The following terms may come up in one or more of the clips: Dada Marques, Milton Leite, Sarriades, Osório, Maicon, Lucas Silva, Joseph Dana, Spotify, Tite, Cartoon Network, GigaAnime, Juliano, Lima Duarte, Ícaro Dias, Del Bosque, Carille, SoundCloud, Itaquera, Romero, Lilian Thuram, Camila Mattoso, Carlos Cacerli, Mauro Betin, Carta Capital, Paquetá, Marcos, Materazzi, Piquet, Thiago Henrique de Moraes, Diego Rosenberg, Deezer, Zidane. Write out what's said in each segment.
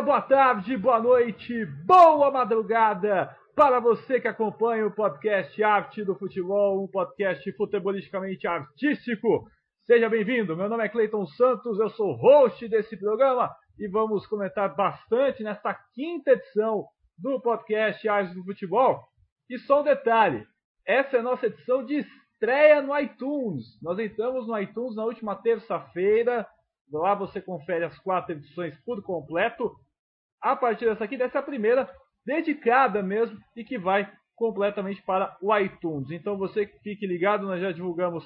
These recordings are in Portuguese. dia, boa tarde, boa noite, boa madrugada para você que acompanha o podcast Arte do Futebol, um podcast futebolisticamente artístico. Seja bem-vindo, meu nome é Cleiton Santos, eu sou o host desse programa e vamos comentar bastante nesta quinta edição do podcast Arte do Futebol. E só um detalhe, essa é a nossa edição de estreia no iTunes. Nós entramos no iTunes na última terça-feira. Lá você confere as 4 edições por completo. A partir dessa aqui, dessa primeira, dedicada mesmo e que vai completamente para o iTunes. Então você fique ligado, nós já divulgamos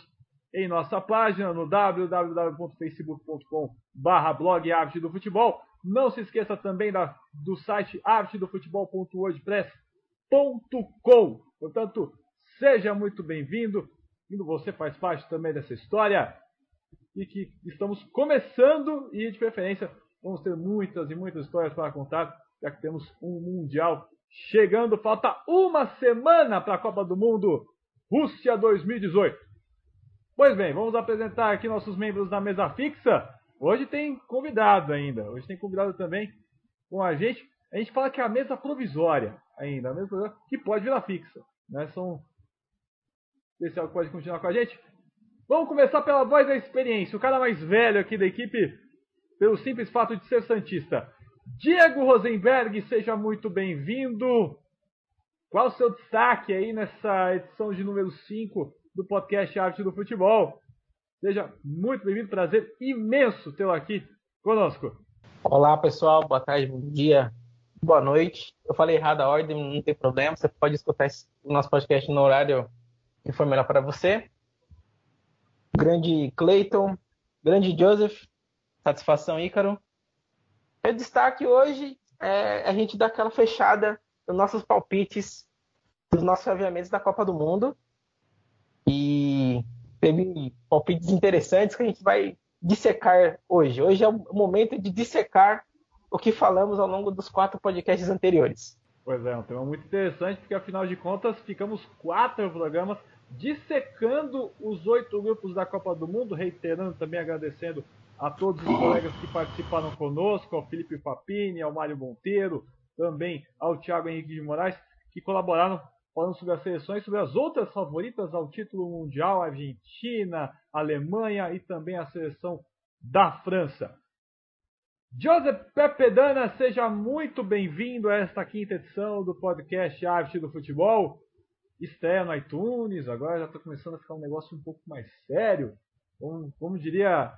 em nossa página no www.facebook.com/blog Arte do Futebol. Não se esqueça também do site artedofutebol.wordpress.com. Portanto, seja muito bem-vindo. E você faz parte também dessa história. E que estamos começando e, de preferência, vamos ter muitas e muitas histórias para contar, já que temos um Mundial chegando. Falta uma semana para a Copa do Mundo Rússia 2018. Pois bem, vamos apresentar aqui nossos membros da mesa fixa. Hoje tem convidado ainda, hoje tem convidado também com a gente. A gente fala que é a mesa provisória ainda, a mesa provisória que pode virar fixa, né? São especial que pode continuar com a gente. Vamos começar pela voz da experiência, o cara mais velho aqui da equipe, pelo simples fato de ser santista. Diego Rosenberg, seja muito bem-vindo. Qual o seu destaque aí nessa edição de número 5 do podcast Arte do Futebol? Seja muito bem-vindo, prazer imenso tê-lo aqui conosco. Olá pessoal, boa tarde, bom dia, boa noite. Eu falei errado a ordem, não tem problema, você pode escutar o nosso podcast no horário que for melhor para você. Grande Cleiton, grande Joseph, satisfação Ícaro. Meu destaque hoje é a gente dar aquela fechada nos nossos palpites, dos nossos aviamentos da Copa do Mundo. E teve palpites interessantes que a gente vai dissecar hoje. Hoje é o momento de dissecar o que falamos ao longo dos 4 podcasts anteriores. Pois é, um tema muito interessante, porque afinal de contas ficamos 4 programas dissecando os 8 grupos da Copa do Mundo, reiterando também, agradecendo a todos os colegas que participaram conosco, ao Felipe Papini, ao Mário Monteiro, também ao Thiago Henrique de Moraes, que colaboraram falando sobre as seleções, sobre as outras favoritas ao título mundial, a Argentina, a Alemanha e também a seleção da França. Joseph Dana, seja muito bem-vindo a esta quinta edição do podcast Arte do Futebol. Estreia no iTunes, agora já está começando a ficar um negócio um pouco mais sério. Como diria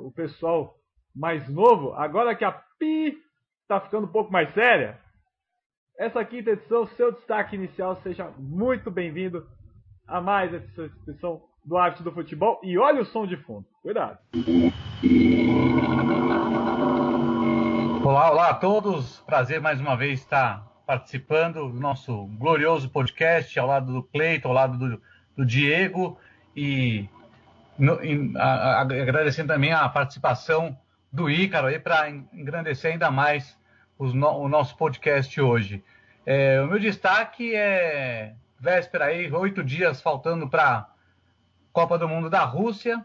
o pessoal mais novo, agora que a Pi está ficando um pouco mais séria. Essa quinta edição, seu destaque inicial, seja muito bem-vindo a mais essa edição do Arte do Futebol. E olha o som de fundo, cuidado. Olá a todos, prazer mais uma vez estar participando do nosso glorioso podcast, ao lado do Cleiton, ao lado do Diego, e agradecendo também a participação do Ícaro aí para engrandecer ainda mais o nosso podcast hoje. O meu destaque é véspera aí, 8 dias faltando para a Copa do Mundo da Rússia,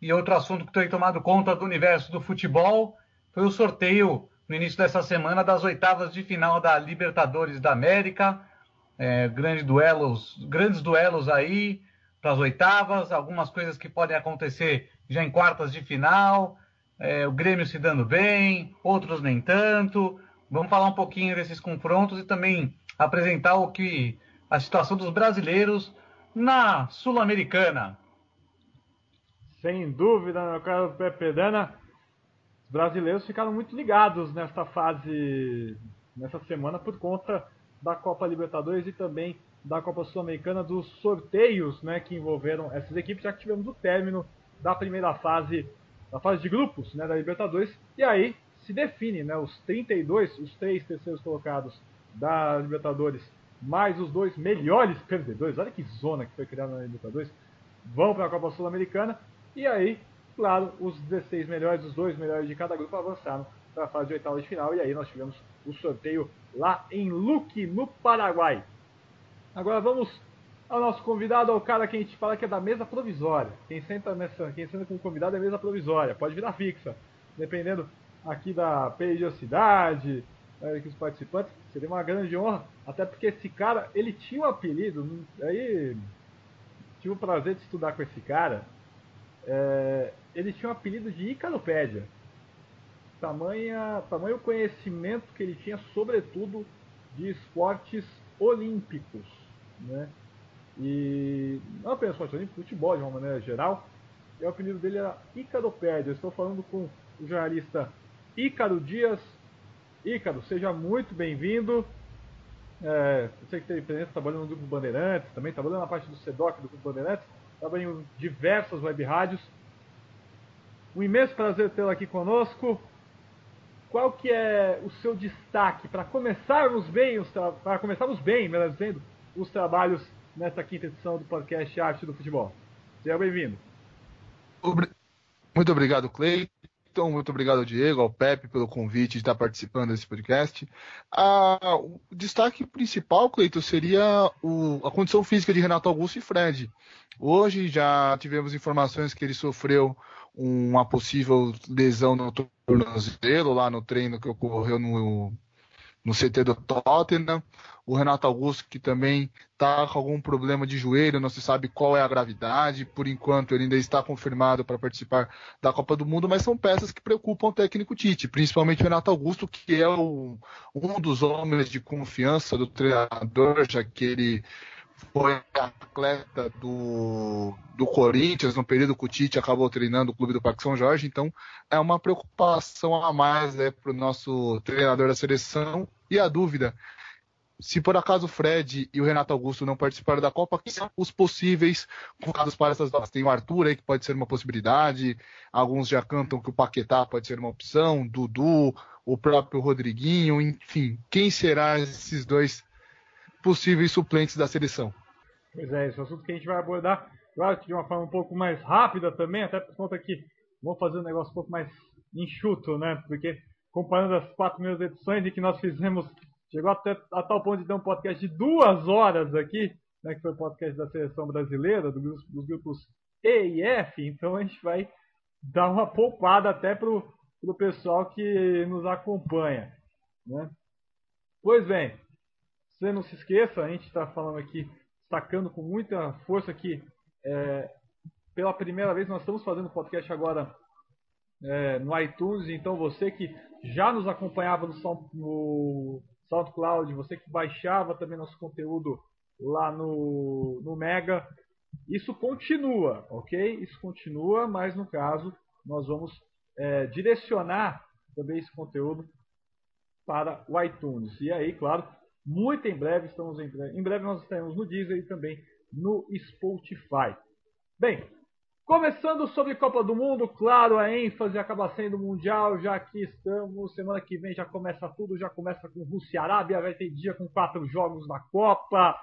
e outro assunto que tem tomado conta do universo do futebol foi o sorteio no início dessa semana das oitavas de final da Libertadores da América. Grandes duelos aí para as oitavas, algumas coisas que podem acontecer já em quartas de final, o Grêmio se dando bem, outros nem tanto. Vamos falar um pouquinho desses confrontos e também apresentar a situação dos brasileiros na Sul-Americana. Sem dúvida, meu caro Pepe Dana. Os brasileiros ficaram muito ligados nesta fase, nessa semana, por conta da Copa Libertadores e também da Copa Sul-Americana, dos sorteios, né, que envolveram essas equipes, já que tivemos o término da primeira fase, da fase de grupos, né, da Libertadores, e aí se define, né, os 32, os 3 terceiros colocados da Libertadores, mais os 2 melhores perdedores, olha que zona que foi criada na Libertadores, vão para a Copa Sul-Americana, e aí, claro, os 16 melhores, os 2 melhores de cada grupo avançaram para a fase de oitavas de final. E aí nós tivemos o sorteio lá em Luque, no Paraguai. Agora vamos ao nosso convidado, ao cara que a gente fala que é da mesa provisória. Quem senta com o convidado é mesa provisória. Pode virar fixa, dependendo aqui da periodicidade, aqui os participantes, seria uma grande honra, até porque esse cara, ele tinha um apelido, aí tive o prazer de estudar com esse cara, ele tinha um apelido de Icaropédia. Tamanho conhecimento que ele tinha, sobretudo, de esportes olímpicos, né? E não apenas esportes olímpicos, futebol de uma maneira geral. E o apelido dele era Ícaropédia. Estou falando com o jornalista Ícaro Dias. Ícaro, seja muito bem-vindo. Eu sei que teve presença trabalhando no Grupo Bandeirantes, também trabalhando na parte do SEDOC do Grupo Bandeirantes, trabalhando em diversas web rádios. Um imenso prazer tê-lo aqui conosco. Qual que é o seu destaque para começarmos bem, melhor dizendo, os trabalhos nessa quinta edição do podcast Arte do Futebol? Seja bem-vindo. Muito obrigado, Cleiton. Muito obrigado ao Diego, ao Pepe, pelo convite de estar participando desse podcast. O destaque principal, Cleiton, seria a condição física de Renato Augusto e Fred. Hoje já tivemos informações que ele sofreu uma possível lesão no tornozelo, lá no treino que ocorreu no CT do Tottenham. O Renato Augusto, que também está com algum problema de joelho, não se sabe qual é a gravidade. Por enquanto, ele ainda está confirmado para participar da Copa do Mundo, mas são peças que preocupam o técnico Tite, principalmente o Renato Augusto, que é um dos homens de confiança do treinador, já que ele foi atleta do Corinthians, no período que o Tite acabou treinando o clube do Parque São Jorge. Então é uma preocupação a mais, para o nosso treinador da seleção. E a dúvida, se por acaso o Fred e o Renato Augusto não participaram da Copa, quem são os possíveis convocados para essas datas? Tem o Arthur aí, que pode ser uma possibilidade, alguns já cantam que o Paquetá pode ser uma opção, Dudu, o próprio Rodriguinho, enfim, quem será esses dois possíveis suplentes da seleção? Pois é, esse é um assunto que a gente vai abordar, claro, de uma forma um pouco mais rápida também, até por conta que vou fazer um negócio um pouco mais enxuto, né? Porque comparando as 4 primeiras edições em que nós fizemos, chegou até a tal ponto de ter um podcast de 2 horas aqui, né, que foi o podcast da seleção brasileira, dos grupos E e F. Então a gente vai dar uma poupada até pro pessoal que nos acompanha, né? Pois bem, você não se esqueça, a gente está falando aqui, destacando com muita força que pela primeira vez nós estamos fazendo podcast agora no iTunes. Então você que já nos acompanhava no SoundCloud, você que baixava também nosso conteúdo lá no Mega, isso continua, ok? Isso continua, mas no caso nós vamos direcionar também esse conteúdo para o iTunes. E aí, claro, muito em breve, nós estaremos no Deezer e também no Spotify. Bem, começando sobre Copa do Mundo, claro, a ênfase acaba sendo mundial, já que estamos, semana que vem já começa tudo, já começa com Rússia e Arábia, vai ter dia com 4 jogos na Copa,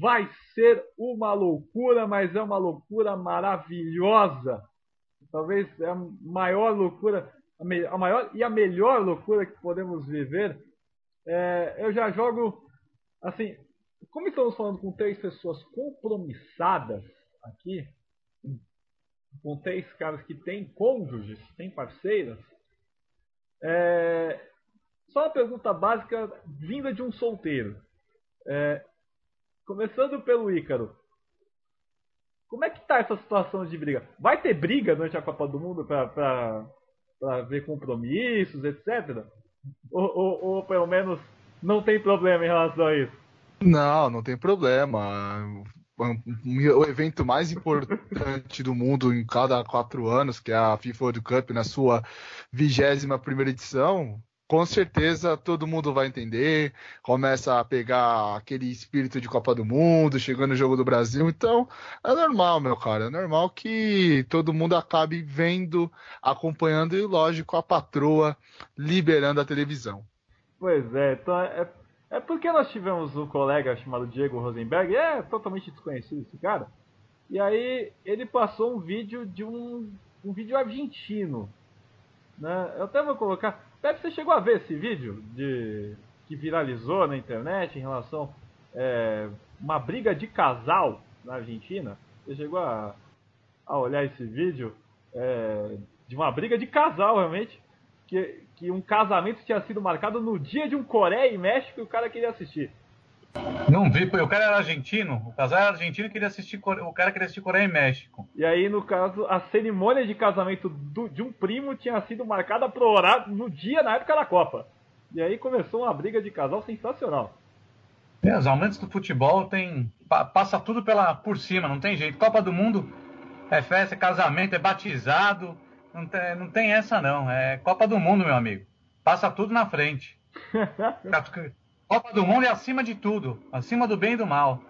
vai ser uma loucura, mas é uma loucura maravilhosa. Talvez é a maior loucura, a maior e a melhor loucura que podemos viver. Eu já jogo, assim, como estamos falando com 3 pessoas compromissadas aqui, com 3 caras que têm cônjuges, têm parceiras, só uma pergunta básica vinda de um solteiro. Começando pelo Ícaro, como é que está essa situação de briga? Vai ter briga durante a Copa do Mundo para ver compromissos, etc.? Ou pelo menos não tem problema em relação a isso? Não tem problema. O evento mais importante do mundo em cada 4 anos, que é a FIFA World Cup, na sua 21ª edição, com certeza todo mundo vai entender, começa a pegar aquele espírito de Copa do Mundo, chegando no jogo do Brasil. Então é normal, meu cara, é normal que todo mundo acabe vendo, acompanhando e, lógico, a patroa liberando a televisão. Pois é, então é porque nós tivemos um colega chamado Diego Rosenberg, totalmente desconhecido esse cara, e aí ele passou um vídeo de um vídeo argentino, né? Eu até vou colocar. Pepe, você chegou a ver esse vídeo que viralizou na internet em relação a uma briga de casal na Argentina? Você chegou a olhar esse vídeo de uma briga de casal, realmente, que um casamento tinha sido marcado no dia de um Coreia e México e o cara queria assistir. Não vi, porque o cara era argentino, o casal era argentino e queria assistir, o cara queria assistir Coreia e México. E aí, no caso, a cerimônia de casamento de um primo tinha sido marcada pro horário, no dia, na época da Copa. E aí começou uma briga de casal sensacional. É, os aumentos do futebol passa tudo por cima, não tem jeito. Copa do Mundo é festa, é casamento, é batizado, não tem essa não. É Copa do Mundo, meu amigo. Passa tudo na frente. Copa do Mundo é acima de tudo, acima do bem e do mal.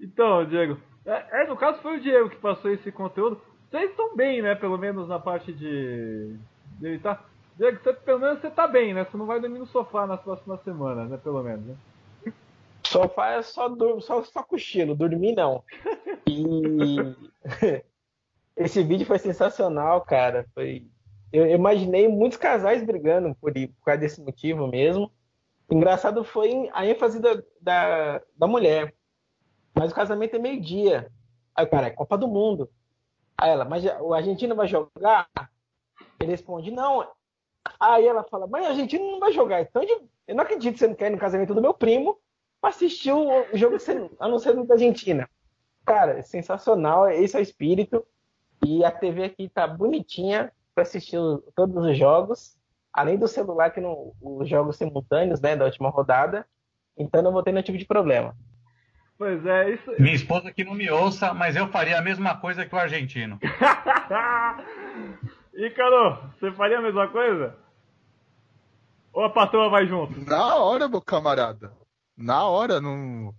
Então, Diego, no caso foi o Diego que passou esse conteúdo. Vocês estão bem, né, pelo menos na parte de tá? Diego, pelo menos você tá bem, né? Você não vai dormir no sofá nas próximas semanas, né, pelo menos, né? Sofá é só cochilo, dormir não. E esse vídeo foi sensacional, cara. Eu imaginei muitos casais brigando por causa desse motivo mesmo. Engraçado foi a ênfase da mulher. Mas o casamento é meio-dia. Aí o cara, é Copa do Mundo. Aí ela, mas a Argentina vai jogar? Ele responde, não. Aí ela fala, mas a Argentina não vai jogar. Então eu não acredito que você não quer ir no casamento do meu primo pra assistir o jogo a não ser da Argentina. Cara, sensacional. Esse é o espírito. E a TV aqui tá bonitinha pra assistir todos os jogos. Além do celular, que não, os jogos simultâneos, né, da última rodada. Então não vou ter nenhum tipo de problema. Pois é, isso... Minha esposa que não me ouça, mas eu faria a mesma coisa que o argentino. Ícaro, você faria a mesma coisa? Ou a patroa vai junto? Na hora, meu camarada. Na hora, não...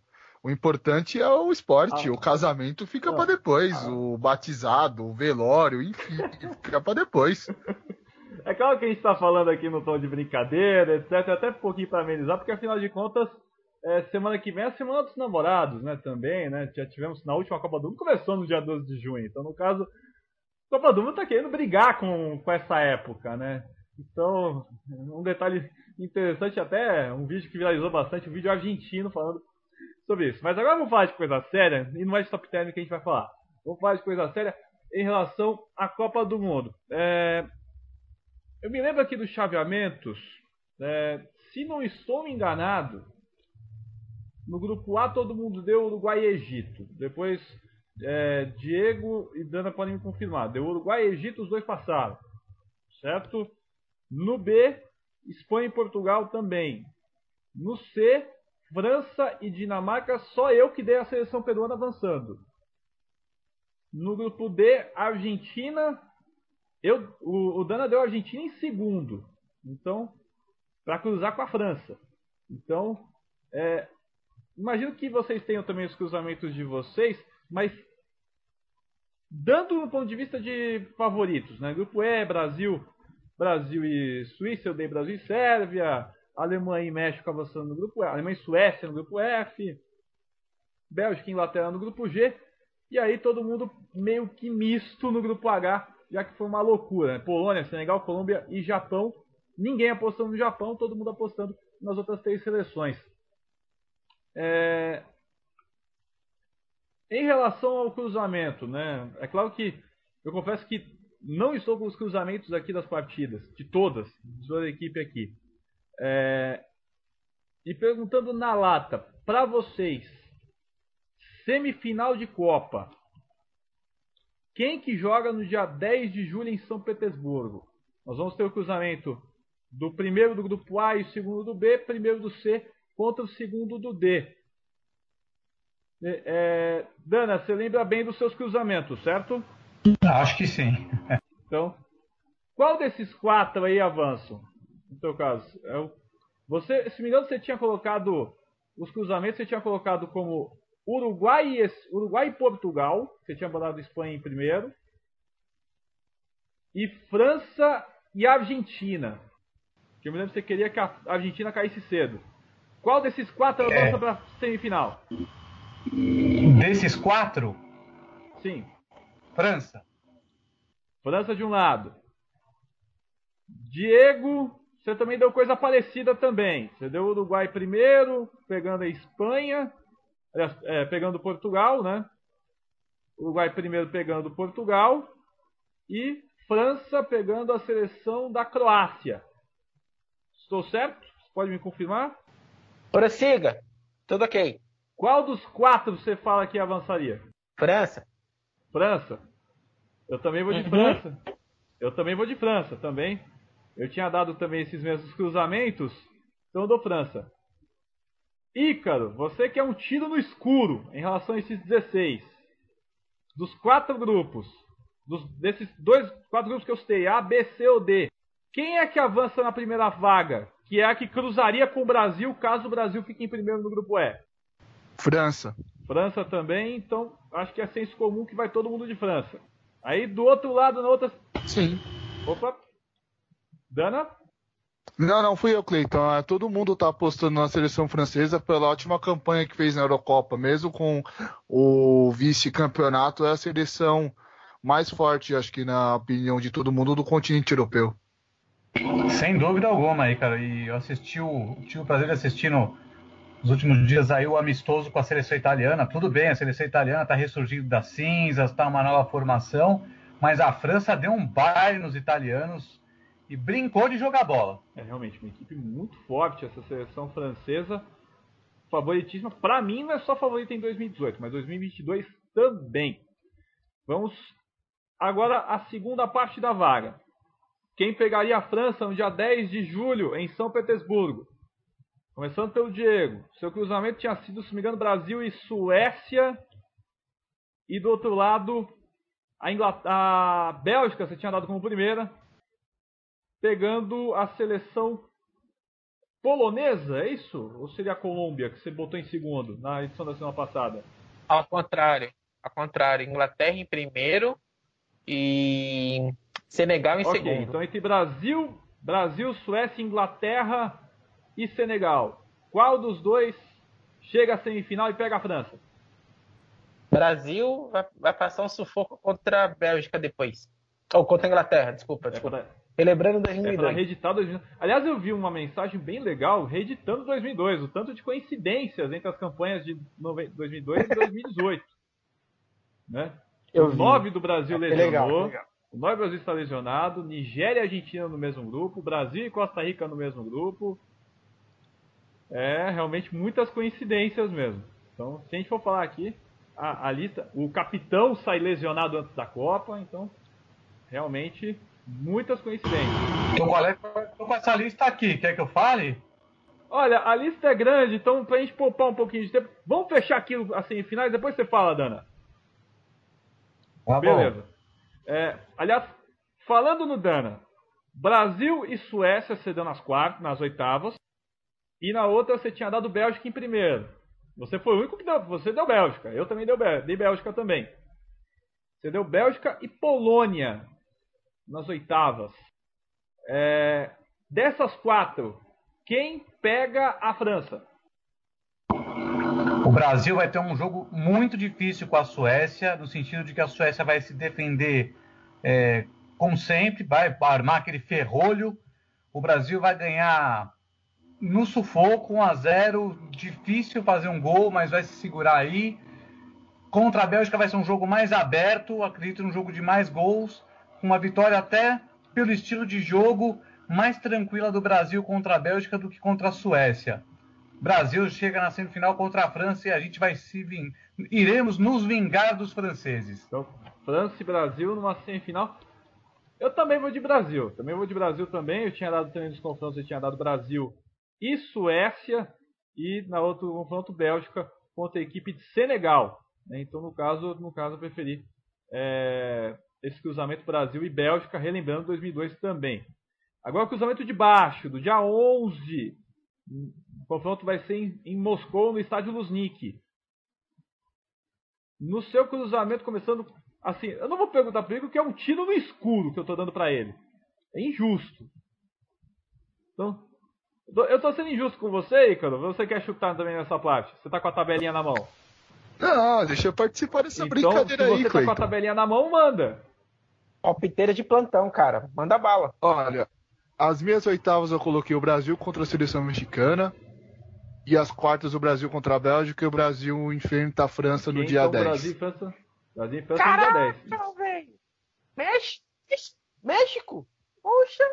O importante é o esporte, o casamento fica pra depois, o batizado, o velório, enfim, fica pra depois. É claro que a gente tá falando aqui no tom de brincadeira, etc, até um pouquinho pra amenizar, porque afinal de contas, semana que vem é a Semana dos Namorados, né, também, né, já tivemos na última Copa do Mundo, começou no dia 12 de junho, então no caso, a Copa do Mundo tá querendo brigar com essa época, né, então, um detalhe interessante até, um vídeo que viralizou bastante, um vídeo argentino falando sobre isso, mas agora vamos falar de coisa séria, e não é de top term que a gente vai falar, vamos falar de coisa séria em relação à Copa do Mundo, Eu me lembro aqui dos chaveamentos, se não estou enganado, no grupo A todo mundo deu Uruguai e Egito. Depois Diego e Dana podem me confirmar. Deu Uruguai e Egito, os dois passaram. Certo? No B, Espanha e Portugal também. No C, França e Dinamarca, só eu que dei a seleção peruana avançando. No grupo D, Argentina... O Dana deu a Argentina em segundo, então, para cruzar com a França. Então, imagino que vocês tenham também os cruzamentos de vocês, mas dando um ponto de vista de favoritos, né? Grupo E, Brasil e Suíça, eu dei Brasil e Sérvia, Alemanha e México avançando no grupo E, Alemanha e Suécia no grupo F, Bélgica e Inglaterra no grupo G, e aí todo mundo meio que misto no grupo H, já que foi uma loucura, né? Polônia, Senegal, Colômbia e Japão. Ninguém apostando no Japão, todo mundo apostando nas outras três seleções. Em relação ao cruzamento, né? É claro que eu confesso que não estou com os cruzamentos aqui das partidas, de toda a equipe aqui. E perguntando na lata, para vocês, semifinal de Copa... Quem que joga no dia 10 de julho em São Petersburgo? Nós vamos ter o cruzamento do primeiro do grupo A e o segundo do B, primeiro do C contra o segundo do D. Dana, você lembra bem dos seus cruzamentos, certo? Acho que sim. Então, qual desses quatro aí avançam? No teu caso, você, se me engano, você tinha colocado os cruzamentos, você tinha colocado como... Uruguai e Portugal, você tinha mandado Espanha em primeiro, e França e Argentina, que eu me lembro que você queria que a Argentina caísse cedo. Qual desses quatro avança para a semifinal? Desses quatro? Sim. França de um lado. Diego, você também deu coisa parecida também, você deu Uruguai primeiro, pegando a Espanha... pegando Portugal, né? Uruguai primeiro pegando Portugal e França pegando a seleção da Croácia. Estou certo? Você pode me confirmar? Prossiga. Tudo ok. Qual dos quatro você fala que avançaria? França. França. Eu também vou de França. Eu também vou de França, também. Eu tinha dado também esses mesmos cruzamentos, então eu dou França. Ícaro, você quer um tiro no escuro em relação a esses 16. Dos quatro grupos, desses quatro grupos que eu citei, A, B, C ou D, quem é que avança na primeira vaga, que é a que cruzaria com o Brasil, caso o Brasil fique em primeiro no grupo E? França. França também, então acho que é senso comum que vai todo mundo de França. Aí do outro lado, na outra... Sim. Opa. Dana? Não, fui eu, Cleiton. Todo mundo está apostando na seleção francesa pela ótima campanha que fez na Eurocopa. Mesmo com o vice-campeonato, é a seleção mais forte, acho que na opinião de todo mundo, do continente europeu. Sem dúvida alguma, aí, cara. E eu tive o prazer de assistir nos últimos dias aí o amistoso com a seleção italiana. Tudo bem, a seleção italiana está ressurgindo das cinzas, está uma nova formação, mas a França deu um baile nos italianos e brincou de jogar bola. É realmente uma equipe muito forte essa seleção francesa, favoritíssima. Para mim não é só favorita em 2018, mas 2022 também. Vamos agora à segunda parte da vaga. Quem pegaria a França no dia 10 de julho em São Petersburgo? Começando pelo Diego. Seu cruzamento tinha sido, se me engano, Brasil e Suécia. E do outro lado, a Bélgica, você tinha dado como primeira. Pegando a seleção polonesa, é isso? Ou seria a Colômbia, que você botou em segundo, na edição da semana passada? Ao contrário. Inglaterra em primeiro e Senegal em segundo. Então, entre Brasil, Suécia, Inglaterra... e Senegal. Qual dos dois chega à semifinal e pega a França? Brasil vai passar um sufoco contra a Bélgica depois. Ou contra a Inglaterra, desculpa. Relembrando 2002. Reeditar 2002. Aliás, eu vi uma mensagem bem legal reeditando 2002. O tanto de coincidências entre as campanhas de 2002 e 2018. Né? O 9 do Brasil lesionou. Legal. O 9 do Brasil está lesionado. Nigéria e Argentina no mesmo grupo. Brasil e Costa Rica no mesmo grupo. É, realmente muitas coincidências mesmo. Então, se a gente for falar aqui, a lista, o capitão sai lesionado antes da Copa, então, realmente, muitas coincidências. Tô com essa lista aqui, quer que eu fale? Olha, a lista é grande, então, pra gente poupar um pouquinho de tempo, vamos fechar aqui as semifinais, depois você fala, Dana. Tá bom. Beleza. Aliás, falando no Dana, Brasil e Suécia cedendo nas oitavas. E na outra você tinha dado Bélgica em primeiro. Você foi o único que deu. Você deu Bélgica. Eu também dei Bélgica também. Você deu Bélgica e Polônia nas oitavas. Dessas quatro, quem pega a França? O Brasil vai ter um jogo muito difícil com a Suécia, no sentido de que a Suécia vai se defender como sempre, vai armar aquele ferrolho. O Brasil vai ganhar... no sufoco, 1-0, difícil fazer um gol, mas vai se segurar aí. Contra a Bélgica vai ser um jogo mais aberto, acredito num jogo de mais gols, com uma vitória até pelo estilo de jogo mais tranquila do Brasil contra a Bélgica do que contra a Suécia. Brasil chega na semifinal contra a França e a gente vai iremos nos vingar dos franceses. Então, França e Brasil numa semifinal. Eu também vou de Brasil, Eu tinha dado também nos confrontos, eu tinha dado Brasil e Suécia, e na outra confronto Bélgica contra a equipe de Senegal. Então, no caso eu preferi esse cruzamento Brasil e Bélgica, relembrando 2002 também. Agora o cruzamento de baixo, do dia 11, o confronto vai ser em Moscou, no estádio Luzhniki. No seu cruzamento, começando assim, eu não vou perguntar para ele que é um tiro no escuro que eu estou dando para ele. É injusto. Então... eu tô sendo injusto com você, Ícaro? Você quer chutar também nessa parte? Você tá com a tabelinha na mão? Não, deixa eu participar dessa brincadeira aí, Cleiton. Então, se você tá com a tabelinha na mão, manda. Palpiteira de plantão, cara. Manda bala. Olha, as minhas oitavas eu coloquei o Brasil contra a seleção mexicana e as quartas o Brasil contra a Bélgica e o Brasil enfrenta a França no dia 10. Brasil e França no dia 10. Caraca, velho! Mexe! México? Poxa!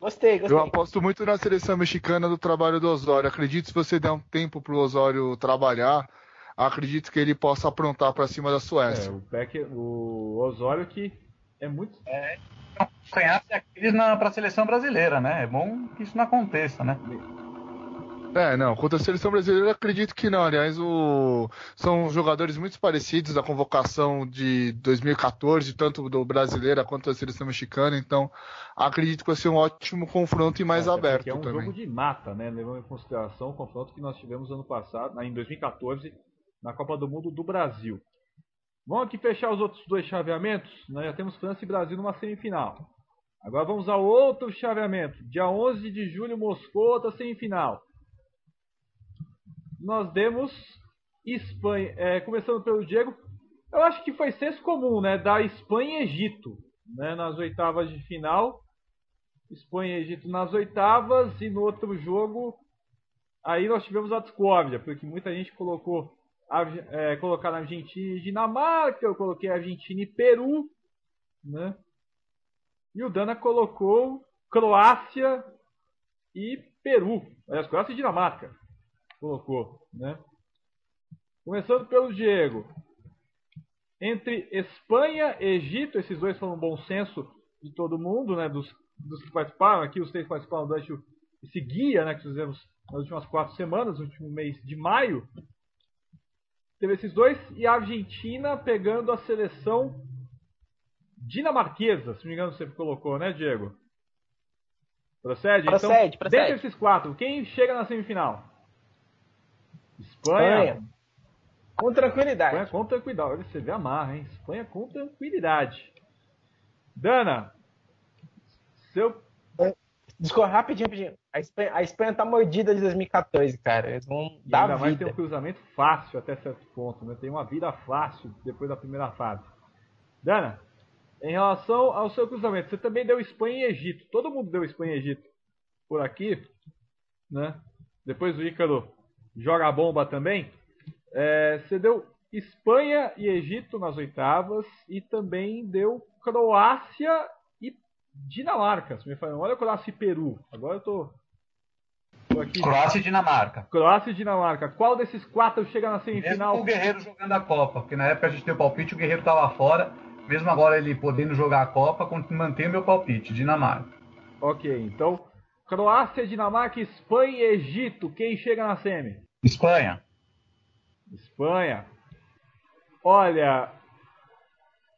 Gostei. Eu aposto muito na seleção mexicana do trabalho do Osório. Acredito que se você der um tempo pro Osório trabalhar, acredito que ele possa aprontar para cima da Suécia. O Osório que é muito... Conhece a crise para a seleção brasileira, né? É bom que isso não aconteça, né? Não. Quanto à seleção brasileira, eu acredito que não. Aliás, são jogadores muito parecidos da convocação de 2014, tanto do brasileira quanto da seleção mexicana. Então, acredito que vai ser um ótimo confronto e mais aberto também. É um jogo de mata, né? Levando em consideração o confronto que nós tivemos ano passado, em 2014, na Copa do Mundo do Brasil. Vamos aqui fechar os outros dois chaveamentos. Nós já temos França e Brasil numa semifinal. Agora vamos ao outro chaveamento. Dia 11 de julho, Moscou, outra semifinal. Nós demos Espanha, começando pelo Diego. Eu acho que foi senso comum, né? Da Espanha e Egito, né? Nas oitavas de final. Espanha e Egito nas oitavas. E no outro jogo, aí nós tivemos a discórdia, porque muita gente colocou... colocaram Argentina e Dinamarca, eu coloquei Argentina e Peru, né? E o Dana colocou Croácia e Peru, aliás, Croácia e Dinamarca colocou, né? Começando pelo Diego, entre Espanha e Egito, esses dois foram um bom senso de todo mundo, né? Dos que participaram aqui, os três participaram durante esse guia, né, que fizemos nas últimas 4 semanas, no último mês de maio. Teve esses dois, e a Argentina pegando a seleção dinamarquesa, se não me engano você colocou, né, Diego? Procede. Dentre esses 4, quem chega na semifinal? Espanha. Com tranquilidade. Espanha com tranquilidade. Olha, você vê a marra, hein? Espanha com tranquilidade. Dana, Desculpa, rapidinho. A Espanha tá mordida de 2014, cara. Eles vão dar ainda vida. Vai ter um cruzamento fácil até certo ponto, né? Tem uma vida fácil depois da primeira fase. Dana, em relação ao seu cruzamento, você também deu Espanha e Egito. Todo mundo deu Espanha e Egito por aqui, né? Depois o Ícaro joga a bomba também. Você deu Espanha e Egito nas oitavas e também deu Croácia e Dinamarca, se me falam. Olha, Croácia e Peru. Agora eu tô aqui. Croácia e Dinamarca. Qual desses 4 chega na semifinal? Mesmo com o Guerreiro jogando a Copa, porque na época a gente deu palpite, o Guerreiro estava fora. Mesmo agora ele podendo jogar a Copa, mantém o meu palpite, Dinamarca. Ok, então Croácia, Dinamarca, Espanha e Egito. Quem chega na semi? Espanha. Olha...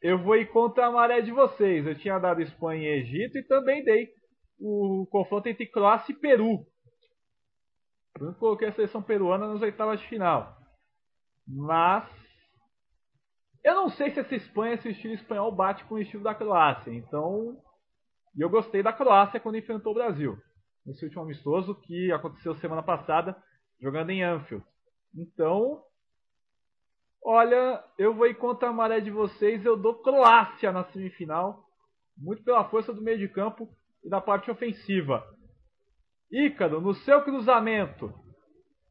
eu vou ir contra a maré de vocês. Eu tinha dado Espanha e Egito e também dei o confronto entre Croácia e Peru. Eu coloquei a seleção peruana nas oitavas de final. Mas eu não sei se essa Espanha, esse estilo espanhol bate com o estilo da Croácia. Então, eu gostei da Croácia quando enfrentou o Brasil. Nesse último amistoso que aconteceu semana passada, jogando em Anfield. Então... olha, eu vou ir contra a maré de vocês, eu dou Croácia na semifinal, muito pela força do meio de campo e da parte ofensiva. Ícaro, no seu cruzamento,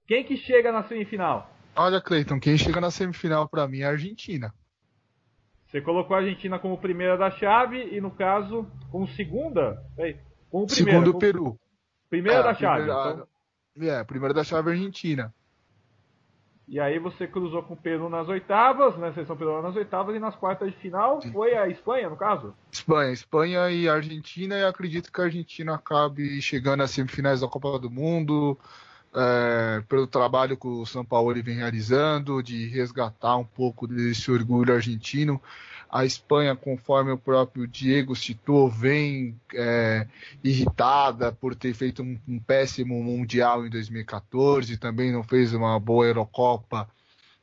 quem que chega na semifinal? Olha, Cleiton, quem chega na semifinal para mim é a Argentina. Você colocou a Argentina como primeira da chave e, no caso, como segunda? Como primeira, segundo o Peru. Primeira da chave. Primeira da chave Argentina. E aí você cruzou com o Peru nas oitavas, né? Seleção peruana nas oitavas e nas quartas de final foi a Espanha, no caso? Espanha e Argentina, e acredito que a Argentina acabe chegando às semifinais da Copa do Mundo, pelo trabalho que o Sampaoli vem realizando, de resgatar um pouco desse orgulho argentino. A Espanha, conforme o próprio Diego citou, vem irritada por ter feito um péssimo Mundial em 2014, também não fez uma boa Eurocopa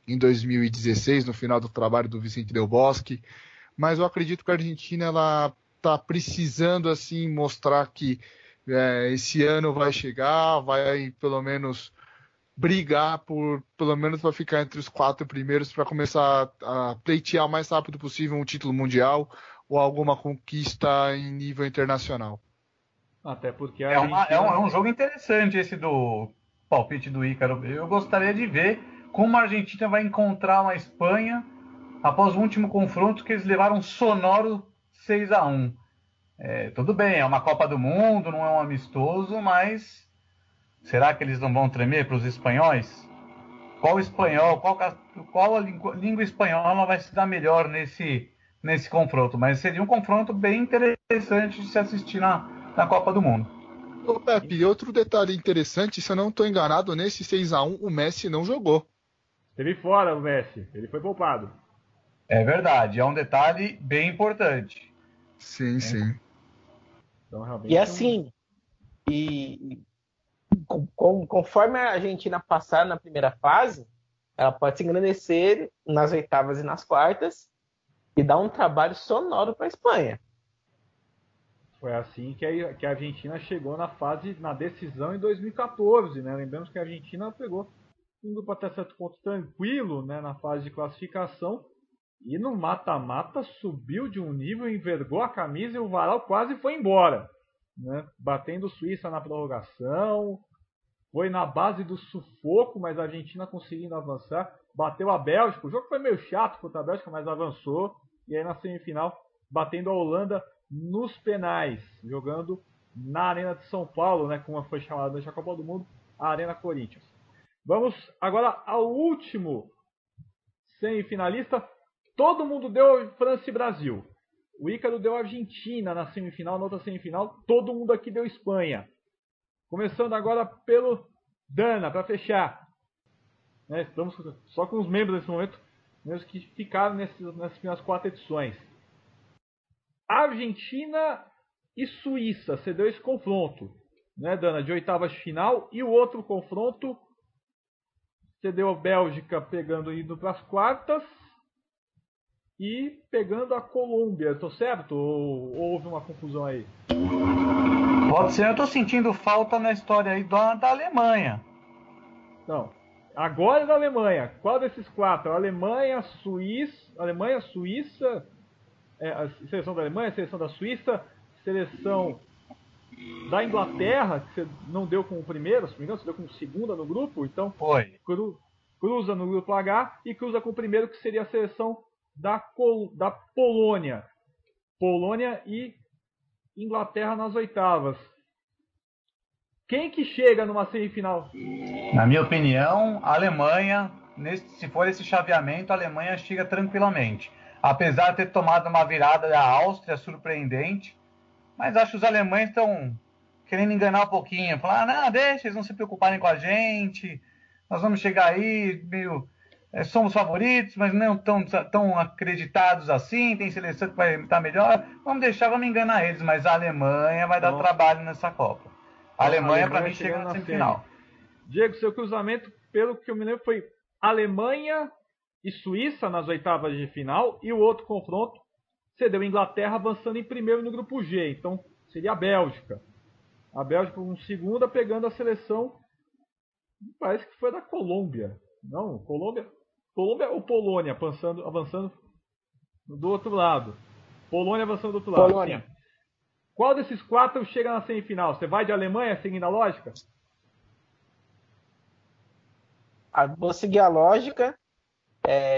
em 2016, no final do trabalho do Vicente Del Bosque, mas eu acredito que a Argentina está precisando assim, mostrar que esse ano vai chegar, vai pelo menos... brigar pelo menos para ficar entre os 4 primeiros, para começar a pleitear o mais rápido possível um título mundial ou alguma conquista em nível internacional. Até porque é um jogo interessante esse do palpite do Ícaro. Eu gostaria de ver como a Argentina vai encontrar uma Espanha após o último confronto que eles levaram sonoro 6-1. Tudo bem, é uma Copa do Mundo, não é um amistoso, mas será que eles não vão tremer para os espanhóis? Qual espanhol, qual a língua espanhola vai se dar melhor nesse confronto? Mas seria um confronto bem interessante de se assistir na Copa do Mundo. Ô Pepe, e outro detalhe interessante, se eu não estou enganado, nesse 6x1 o Messi não jogou. Teve fora o Messi, ele foi poupado. É verdade, é um detalhe bem importante. Sim, sim. E assim, conforme a Argentina passar na primeira fase, ela pode se engrandecer nas oitavas e nas quartas e dar um trabalho sonoro para a Espanha. Foi assim que a Argentina chegou na fase, na decisão em 2014, né? Lembramos que a Argentina pegou um grupo até certo ponto tranquilo, né, na fase de classificação. E no mata-mata subiu de um nível, envergou a camisa e o Varal quase foi embora, né? Batendo Suíça na prorrogação, foi na base do sufoco, mas a Argentina conseguindo avançar, bateu a Bélgica, o jogo foi meio chato contra a Bélgica, mas avançou, e aí na semifinal batendo a Holanda nos penais, jogando na Arena de São Paulo, né, como foi chamada da Copa do Mundo, a Arena Corinthians. Vamos agora ao último semifinalista. Todo mundo deu França e Brasil. O Ícaro deu Argentina na semifinal, na outra semifinal. Todo mundo aqui deu Espanha. Começando agora pelo Dana, para fechar. Estamos só com os membros nesse momento, mesmo que ficaram nessas primeiras 4 edições. Argentina e Suíça, você deu esse confronto, né, Dana? De oitavas de final. E o outro confronto, você deu a Bélgica pegando e indo para as quartas. E pegando a Colômbia, estou certo? Ou houve uma confusão aí? Pode ser, eu estou sentindo falta na história aí da Alemanha. Então, agora da Alemanha, qual desses 4? Alemanha, Suíça, a seleção da Alemanha, a seleção da Suíça, seleção da Inglaterra, que você não deu como primeira, se não me engano, você deu como segunda no grupo, então foi. Cruza no grupo H e cruza com o primeiro, que seria a seleção da Polônia. Polônia e Inglaterra nas oitavas. Quem que chega numa semifinal? Na minha opinião, a Alemanha, se for esse chaveamento, a Alemanha chega tranquilamente. Apesar de ter tomado uma virada da Áustria, surpreendente, mas acho que os alemães estão querendo enganar um pouquinho. Falar, não, deixa, eles não se preocuparem com a gente, nós vamos chegar aí meio... Somos favoritos, mas não tão acreditados assim. Tem seleção que vai estar melhor. Vamos enganar eles. Mas a Alemanha vai dar trabalho nessa Copa. A Alemanha, para mim, chega na semifinal. Diego, seu cruzamento, pelo que eu me lembro, foi Alemanha e Suíça nas oitavas de final. E o outro confronto, você deu Inglaterra avançando em primeiro no grupo G. Então, seria a Bélgica. A Bélgica com segunda, pegando a seleção, parece que foi da Colômbia. Não, Colômbia ou Polônia avançando do outro lado? Polônia avançando do outro lado. Polônia. Qual desses 4 chega na semifinal? Você vai de Alemanha seguindo a lógica? Vou seguir a lógica.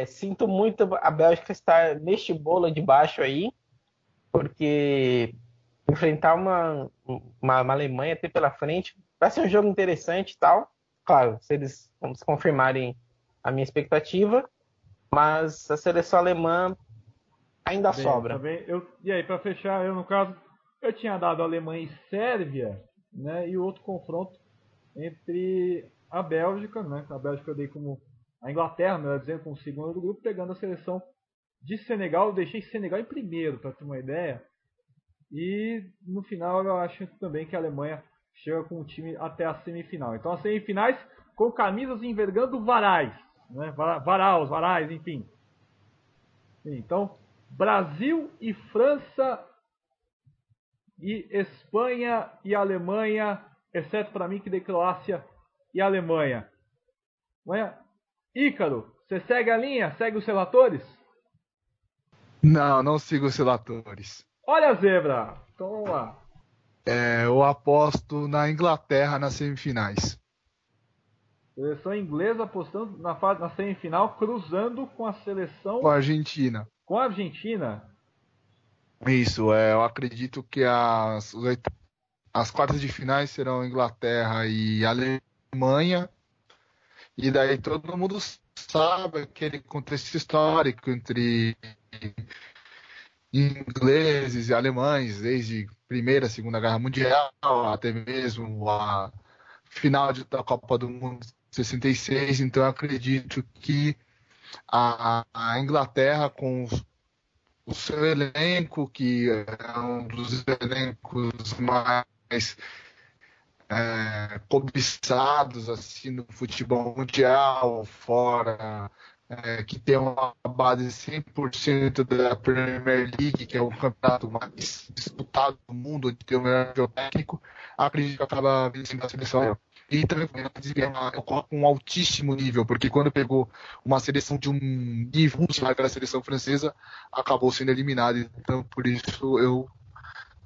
Sinto muito a Bélgica estar neste bolo de baixo aí, porque enfrentar uma Alemanha até pela frente vai ser um jogo interessante e tal. Claro, se eles confirmarem a minha expectativa, mas a seleção alemã ainda sobra. Tá bem. E aí, para fechar, no caso, eu tinha dado Alemanha e Sérvia, né, e o outro confronto entre a Bélgica, né, a Bélgica eu dei como a Inglaterra, melhor dizendo, como segunda do grupo, pegando a seleção de Senegal, eu deixei Senegal em primeiro, para ter uma ideia, e no final eu acho também que a Alemanha chega com o time até a semifinal. Então, as semifinais com camisas envergando varais. Né? Varais, enfim. Então, Brasil e França e Espanha e Alemanha, exceto para mim que dei Croácia e Alemanha. Ícaro, você segue a linha? Segue os relatores? Não sigo os relatores. Olha a zebra! Então vamos lá. Eu aposto na Inglaterra nas semifinais. Seleção inglesa apostando na semifinal, cruzando com a seleção... Com a Argentina. Isso, eu acredito que as quartas de finais serão Inglaterra e Alemanha. E daí todo mundo sabe aquele contexto histórico entre ingleses e alemães, desde a Primeira, Segunda Guerra Mundial, até mesmo a final da Copa do Mundo 66, então eu acredito que a Inglaterra, com o seu elenco, que é um dos elencos mais cobiçados assim, no futebol mundial, fora, que tem uma base de 100% da Premier League, que é o campeonato mais disputado do mundo, onde tem o melhor jogo técnico, acredito que acaba vencendo a seleção. E também coloca um altíssimo nível, porque quando pegou uma seleção de um nível muito maior que a seleção francesa, acabou sendo eliminada. Então, por isso, eu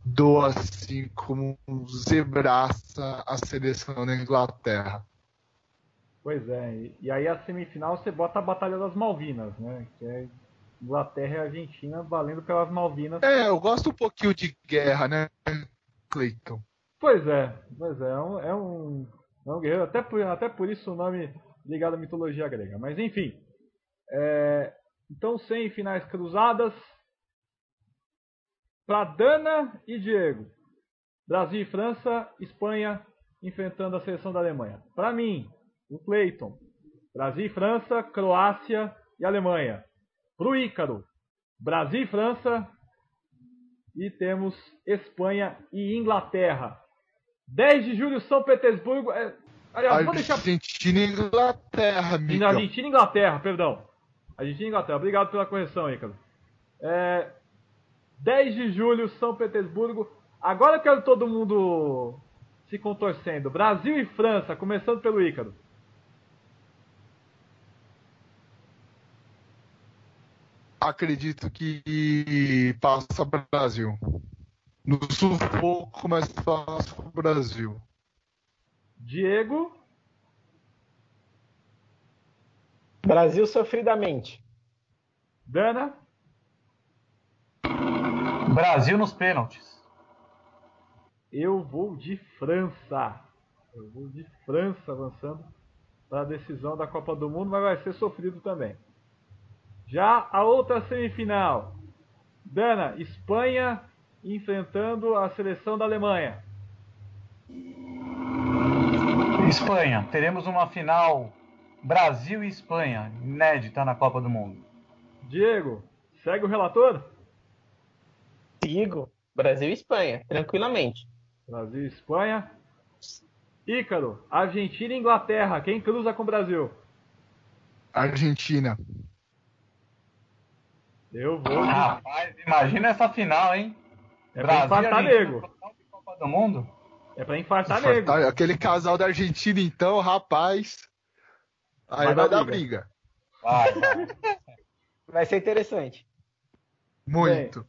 dou assim como um zebraça a seleção da Inglaterra. Pois é, e aí a semifinal você bota a Batalha das Malvinas, né? Que é Inglaterra e Argentina valendo pelas Malvinas. Eu gosto um pouquinho de guerra, né, Cleiton? Pois é, é um guerreiro, até por isso o nome ligado à mitologia grega. Mas enfim, então semifinais cruzadas para Dana e Diego. Brasil e França, Espanha enfrentando a seleção da Alemanha. Para mim, o Cleiton, Brasil e França, Croácia e Alemanha. Pro Ícaro, Brasil e França, e temos Espanha e Inglaterra. 10 de julho, São Petersburgo. Aliás, vou deixar. Argentina e Inglaterra, amigo. Argentina e Inglaterra, perdão. Argentina e Inglaterra. Obrigado pela correção, Ícaro. 10 de julho, São Petersburgo. Agora eu quero todo mundo se contorcendo. Brasil e França, começando pelo Ícaro. Acredito que passa o Brasil. No sufoco, mas passa o Brasil. Diego? Brasil sofridamente. Dana? Brasil nos pênaltis. Eu vou de França avançando para a decisão da Copa do Mundo, mas vai ser sofrido também. Já a outra semifinal, Dana, Espanha enfrentando a seleção da Alemanha. Espanha, teremos uma final Brasil e Espanha, inédita na Copa do Mundo. Diego, segue o relator? Sigo, Brasil e Espanha, tranquilamente. Brasil e Espanha. Ícaro, Argentina e Inglaterra, quem cruza com o Brasil? Argentina. Eu vou. Rapaz, imagina essa final, hein? É Brasil, pra infartar, nego. Copa do Mundo? É pra infartar, nego. Aquele casal da Argentina, então, rapaz. Aí vai dar briga. Vai. Vai ser interessante. Muito. Bem,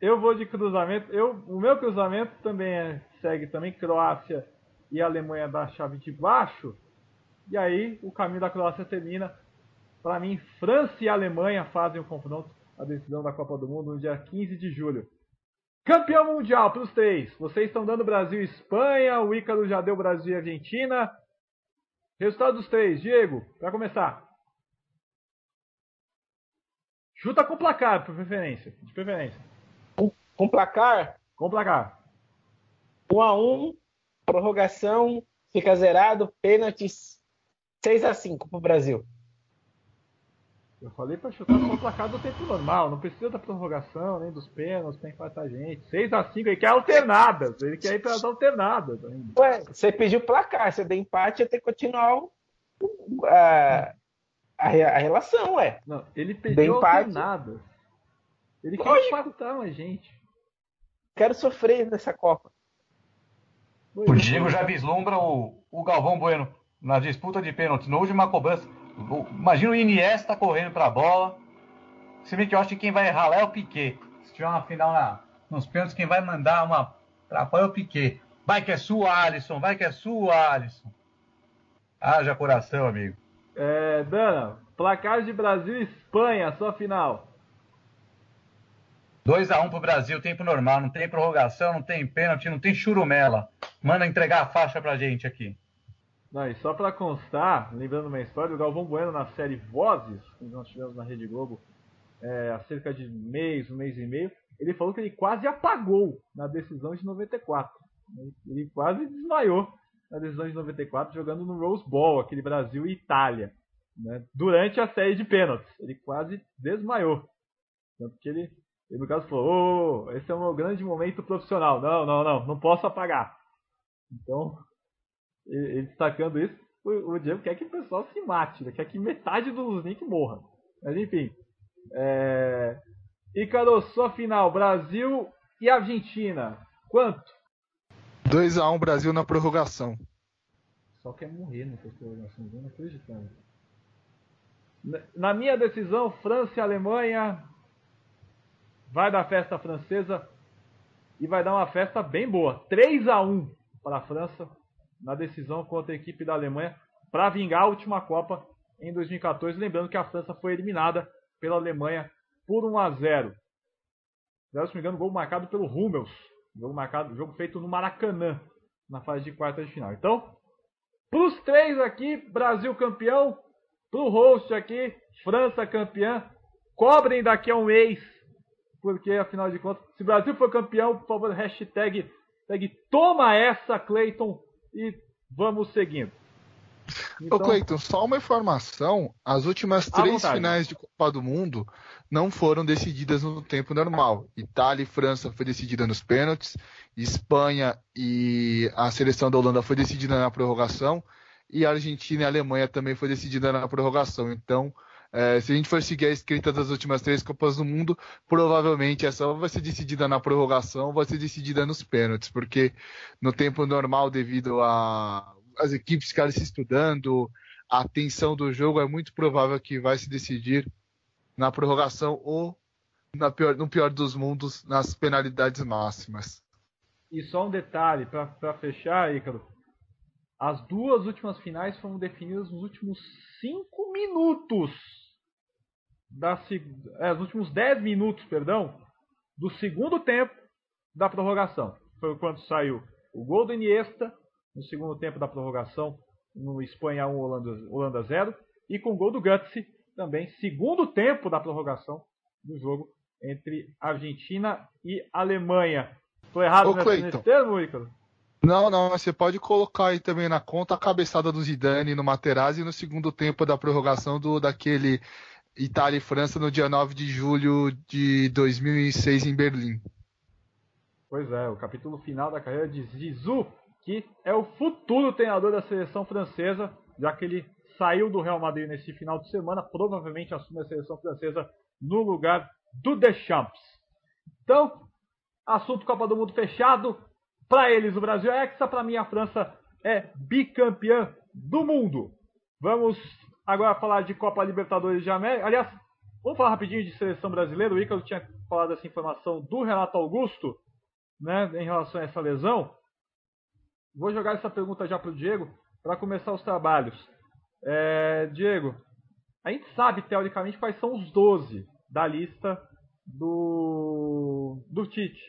eu vou de cruzamento. O meu cruzamento também segue Croácia e Alemanha da chave de baixo. E aí o caminho da Croácia termina. Pra mim, França e Alemanha fazem o confronto. A decisão da Copa do Mundo no dia 15 de julho. Campeão mundial para os três. Vocês estão dando Brasil e Espanha. O Ícaro já deu Brasil e Argentina. Resultado dos três. Diego, para começar. Chuta com placar, de preferência. Com placar? Com placar. 1-1, prorrogação, fica zerado, pênaltis, 6-5 para o Brasil. Eu falei pra chutar só o placar do tempo normal, não precisa da prorrogação, nem dos pênaltis, tem que empatar gente. 6-5, ele quer alternadas, ele quer ir pelas alternadas ainda. Ué, você pediu placar, você deu empate, ia ter que continuar a relação, ué. Não, ele pediu alternadas. Ele quer empatar a gente. Quero sofrer nessa Copa. O Diego já vislumbra o Galvão Bueno na disputa de pênaltis, na última cobrança. Imagina o Iniesta correndo pra bola. Se bem que eu acho que quem vai errar lá é o Piquet. Se tiver uma final nos pênaltis, quem vai mandar uma pra fora é o Piquet. Vai que é sua, Alisson. Haja coração, amigo. Dana, placar de Brasil e Espanha, só final. 2-1 pro Brasil, tempo normal, não tem prorrogação, não tem pênalti, não tem churumela. Manda entregar a faixa pra gente aqui. Não, e só pra constar, lembrando uma história, o Galvão Bueno na série Vozes, que nós tivemos na Rede Globo há cerca de um mês e meio, ele falou que ele quase apagou na decisão de 94. Ele quase desmaiou na decisão de 94, jogando no Rose Bowl, aquele Brasil e Itália, né? Durante a série de pênaltis. Ele quase desmaiou. Tanto que ele no caso, falou, esse é o meu grande momento profissional. Não posso apagar. Então, ele destacando isso, o Diego quer que o pessoal se mate, quer que metade do Luznik morra. Mas enfim. Ícaro, sua final, Brasil e Argentina. Quanto? 2-1 Brasil na prorrogação. Só quer morrer na prorrogação, não acredito. Na minha decisão, França e Alemanha. Vai dar festa francesa e vai dar uma festa bem boa. 3-1 para a França na decisão contra a equipe da Alemanha para vingar a última Copa em 2014. Lembrando que a França foi eliminada pela Alemanha por 1-0. Se não me engano, gol marcado pelo Hummels. Jogo feito no Maracanã, na fase de quartas de final. Então, pros três aqui, Brasil campeão. Pro host aqui, França campeã. Cobrem daqui a um mês, porque afinal de contas, se o Brasil for campeão, por favor, hashtag toma essa, Cleiton, e vamos seguindo. Então... Ô Cleiton, só uma informação, as últimas três finais de Copa do Mundo não foram decididas no tempo normal. Itália e França foi decidida nos pênaltis, Espanha e a seleção da Holanda foi decidida na prorrogação, e a Argentina e a Alemanha também foi decidida na prorrogação. Então, se a gente for seguir a escrita das últimas três Copas do Mundo, provavelmente essa vai ser decidida na prorrogação, vai ser decidida nos pênaltis, porque no tempo normal, devido a as equipes ficarem se estudando, a tensão do jogo, é muito provável que vai se decidir na prorrogação ou, no pior dos mundos, nas penalidades máximas. E só um detalhe, para fechar, Ícaro, as duas últimas finais foram definidas nos últimos 5 minutos, os últimos 10 minutos, perdão, do segundo tempo da prorrogação. Foi quando saiu o gol do Iniesta, no segundo tempo da prorrogação, no Espanha 1, Holanda 0, e com o gol do Götze, também segundo tempo da prorrogação do jogo entre Argentina e Alemanha. Estou errado nesse termo, Ícaro? Não, você pode colocar aí também na conta a cabeçada do Zidane no Materazzi no segundo tempo da prorrogação daquele Itália e França no dia 9 de julho de 2006 em Berlim. Pois é, o capítulo final da carreira de Zizou, que é o futuro treinador da seleção francesa, já que ele saiu do Real Madrid nesse final de semana, provavelmente assume a seleção francesa no lugar do Deschamps. Então, assunto Copa do Mundo fechado. Para eles o Brasil é hexa, para mim a França é bicampeã do mundo. Vamos agora falar de Copa Libertadores de América. Aliás, vamos falar rapidinho de seleção brasileira. O Ícaro tinha falado essa informação do Renato Augusto, né, em relação a essa lesão. Vou jogar essa pergunta já para o Diego, para começar os trabalhos. Diego, a gente sabe, teoricamente, quais são os 12 da lista do Tite.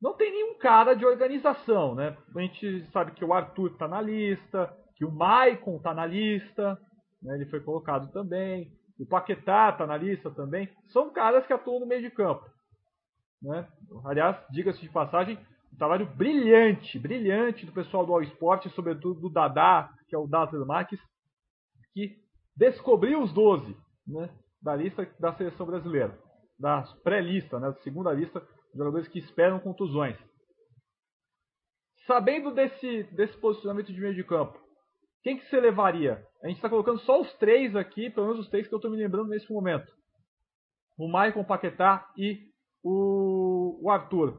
Não tem nenhum cara de organização, né? A gente sabe que o Arthur está na lista, que o Maicon está na lista, né? Ele foi colocado também, o Paquetá está na lista também. São caras que atuam no meio de campo, né? Aliás, diga-se de passagem, um trabalho brilhante do pessoal do All Sport, sobretudo do Dada, que é o Dada Marques, que descobriu os 12, né, da lista da seleção brasileira, da pré-lista, né, da segunda lista, jogadores que esperam contusões. Sabendo desse posicionamento de meio de campo, quem que você levaria? A gente está colocando só os 3 aqui, pelo menos os 3 que eu estou me lembrando nesse momento. O Maicon, o Paquetá e o Arthur.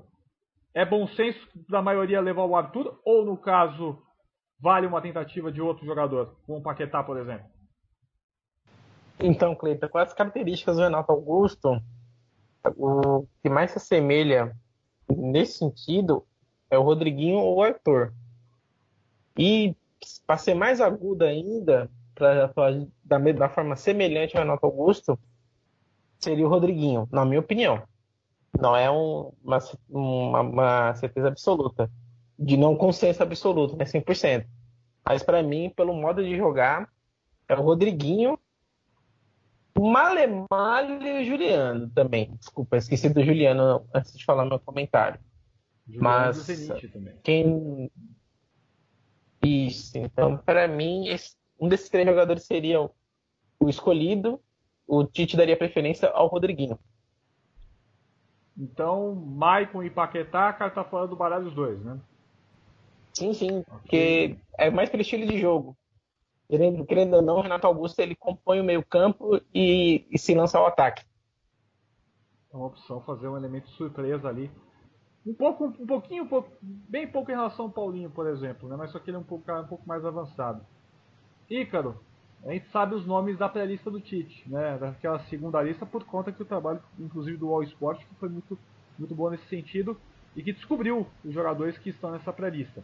É bom senso da maioria levar o Arthur ou, no caso, vale uma tentativa de outro jogador, como o Paquetá, por exemplo? Então, Cleiton, quais as características do Renato Augusto? O que mais se assemelha nesse sentido é o Rodriguinho ou o Arthur. E, para ser mais agudo ainda, da forma semelhante ao Renato Augusto, seria o Rodriguinho, na minha opinião. Não é uma certeza absoluta. De não consenso absoluto, né? 100%. Mas para mim, pelo modo de jogar, é o Rodriguinho, o Malemalho e o Juliano também. Desculpa, esqueci do Juliano antes de falar meu comentário. Mas quem... Isso, então para mim um desses três jogadores seria o escolhido. O Tite daria preferência ao Rodriguinho. Então Maicon e Paquetá, cara, tá fora do baralho os dois, né? Sim, porque é mais pelo estilo de jogo. Querendo ou não, o Renato Augusto ele compõe o meio campo e se lança ao ataque. É uma opção fazer um elemento surpresa ali. Um pouquinho, bem pouco em relação ao Paulinho, por exemplo, né? Mas só que ele é um pouco mais avançado. Ícaro, a gente sabe os nomes da pré-lista do Tite, né? Daquela segunda lista, por conta que o trabalho, inclusive, do All Sport, que foi muito, muito bom nesse sentido e que descobriu os jogadores que estão nessa pré-lista.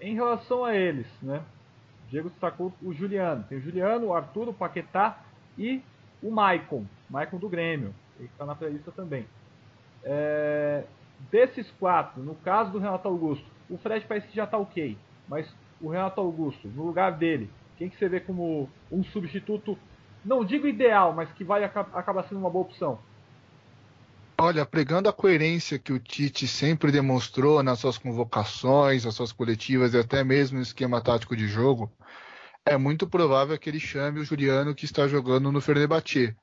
Em relação a eles, né? Diego destacou o Juliano. Tem o Juliano, o Arthur, o Paquetá e o Maicon. Maicon do Grêmio, ele está na pré-lista também. Desses quatro, no caso do Renato Augusto, o Fred parece que já está ok. Mas o Renato Augusto, no lugar dele, quem que você vê como um substituto, não digo ideal, mas que vai acabar sendo uma boa opção? Olha, pregando a coerência que o Tite sempre demonstrou nas suas convocações, nas suas coletivas e até mesmo no esquema tático de jogo, é muito provável que ele chame o Juliano, que está jogando no Fenerbahçe,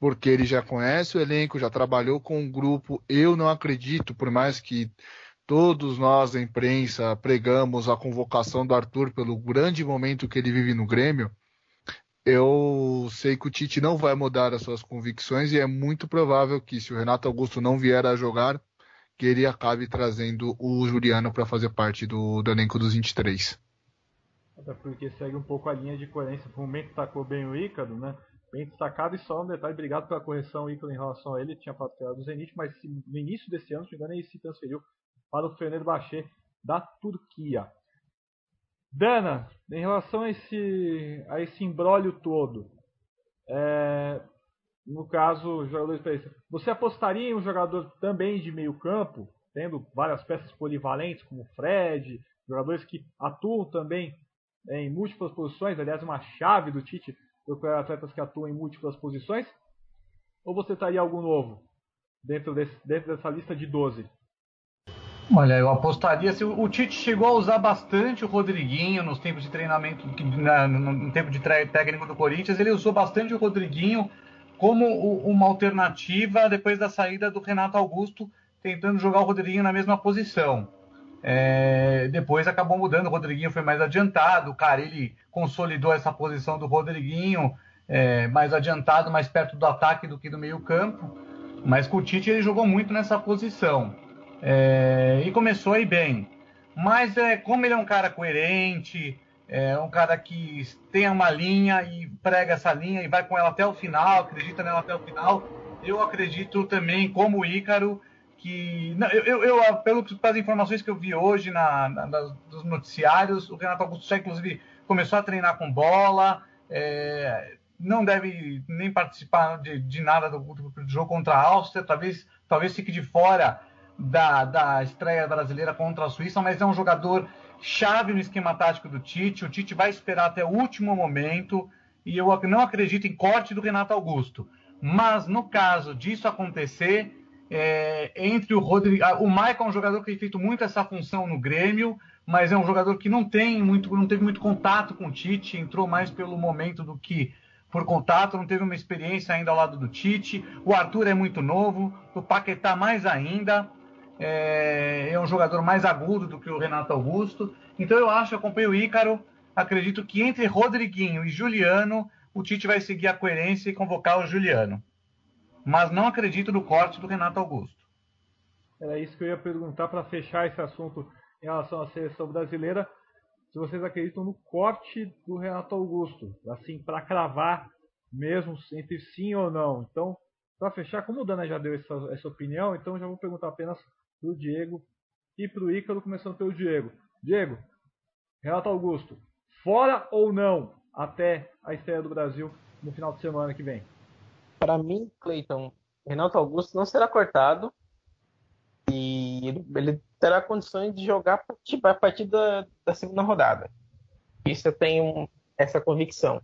porque ele já conhece o elenco, já trabalhou com o grupo. Eu não acredito, por mais que todos nós da imprensa pregamos a convocação do Arthur pelo grande momento que ele vive no Grêmio, eu sei que o Tite não vai mudar as suas convicções e é muito provável que, se o Renato Augusto não vier a jogar, que ele acabe trazendo o Juliano para fazer parte do elenco dos 23. Até porque segue um pouco a linha de coerência. No momento destacou bem o Ícaro, né? Bem destacado. E só um detalhe, obrigado pela correção, Ícaro, em relação a ele. Tinha falado que era do Zenit, mas no início desse ano, se não me engano, ele se transferiu para o Fenerbahçe da Turquia. Dana, em relação a esse imbróglio todo, no caso, os jogadores de experiência, você apostaria em um jogador também de meio campo, tendo várias peças polivalentes, como o Fred, jogadores que atuam também em múltiplas posições, aliás, uma chave do Tite, procurar atletas que atuam em múltiplas posições, ou você estaria algum novo dentro dessa lista de 12? Olha, eu apostaria, se o Tite chegou a usar bastante o Rodriguinho nos tempos de treinamento, no tempo de técnico do Corinthians, ele usou bastante o Rodriguinho como uma alternativa depois da saída do Renato Augusto, tentando jogar o Rodriguinho na mesma posição. Depois acabou mudando, o Rodriguinho foi mais adiantado, o Carille consolidou essa posição do Rodriguinho, mais adiantado, mais perto do ataque do que do meio campo, mas com o Tite ele jogou muito nessa posição. E começou aí bem, mas como ele é um cara coerente, um cara que tem uma linha e prega essa linha e vai com ela até o final, acredita nela até o final, eu acredito também, como o Ícaro, que pelas informações que eu vi hoje dos noticiários, o Renato Augusto já inclusive começou a treinar com bola, não deve nem participar de nada do jogo contra a Áustria, talvez fique de fora da estreia brasileira contra a Suíça, mas é um jogador chave no esquema tático do Tite. O Tite vai esperar até o último momento e eu não acredito em corte do Renato Augusto, mas no caso disso acontecer, entre o Rodrigo, o Maicon é um jogador que tem feito muito essa função no Grêmio, mas é um jogador que não teve muito contato com o Tite, entrou mais pelo momento do que por contato, não teve uma experiência ainda ao lado do Tite. O Arthur é muito novo, o Paquetá mais ainda, é um jogador mais agudo do que o Renato Augusto. Então eu acompanho o Ícaro, acredito que entre Rodriguinho e Juliano o Tite vai seguir a coerência e convocar o Juliano, mas não acredito no corte do Renato Augusto. Era isso que eu ia perguntar para fechar esse assunto em relação à seleção brasileira, se vocês acreditam no corte do Renato Augusto, assim, para cravar mesmo entre sim ou não. Então, para fechar, como o Dana já deu essa opinião, então já vou perguntar apenas para o Diego e para o Ícaro, começando pelo Diego. Diego, Renato Augusto, fora ou não até a estreia do Brasil no final de semana que vem? Para mim, Cleiton, Renato Augusto não será cortado e ele terá condições de jogar a partir da segunda rodada. Isso eu tenho essa convicção.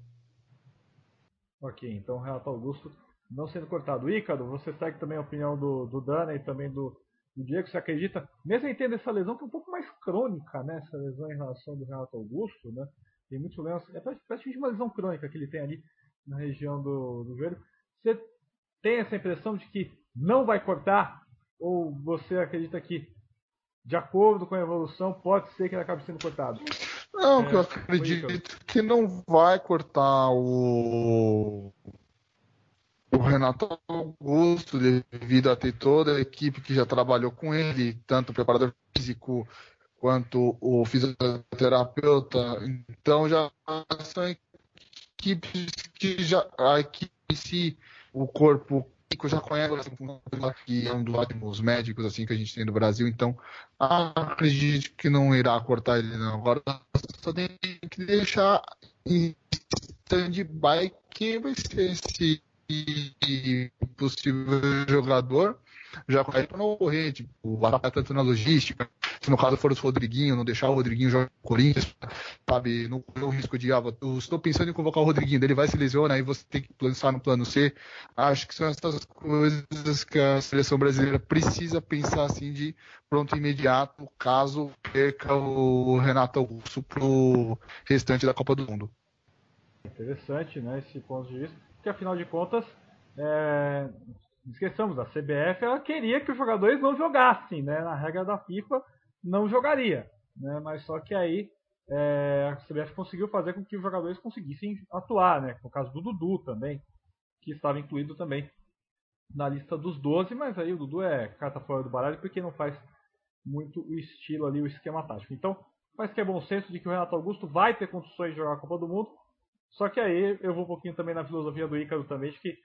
Ok, então Renato Augusto não sendo cortado. Ícaro, você segue também a opinião do Dana e também do Diego. Você acredita, mesmo entendendo essa lesão que é um pouco mais crônica, né? Essa lesão em relação do Renato Augusto, né? Tem muitos problemas. É praticamente uma lesão crônica que ele tem ali na região do joelho. Você tem essa impressão de que não vai cortar? Ou você acredita que, de acordo com a evolução, pode ser que ele acabe sendo cortado? Não, que eu acredito que não vai cortar o Renato Augusto, devido a ter toda a equipe que já trabalhou com ele, tanto o preparador físico quanto o fisioterapeuta. Então já são equipes que já a equipe em si, o corpo que já conhece, que é um dos médicos assim que a gente tem no Brasil. Então acredito que não irá cortar ele não. Agora só tem que deixar em stand-by quem vai ser esse possível jogador, já caiu para não ocorrer, tipo, atacar tanto na logística. Se no caso for o Rodriguinho, não deixar o Rodriguinho jogar no Corinthians, sabe, não correr o risco de, eu estou pensando em convocar o Rodriguinho, ele vai se lesionar, aí você tem que pensar no plano C. Acho que são essas coisas que a seleção brasileira precisa pensar assim de pronto imediato, caso perca o Renato Augusto pro restante da Copa do Mundo. Interessante, né, esse ponto de vista, porque afinal de contas, esqueçamos, a CBF ela queria que os jogadores não jogassem, né, na regra da FIFA não jogaria, né, mas só que aí a CBF conseguiu fazer com que os jogadores conseguissem atuar, né, no caso do Dudu também, que estava incluído também na lista dos 12, mas aí o Dudu é carta fora do baralho porque não faz muito o estilo ali, o esquema tático. Então, parece que é bom senso de que o Renato Augusto vai ter condições de jogar a Copa do Mundo. Só que aí eu vou um pouquinho também na filosofia do Ícaro também, de que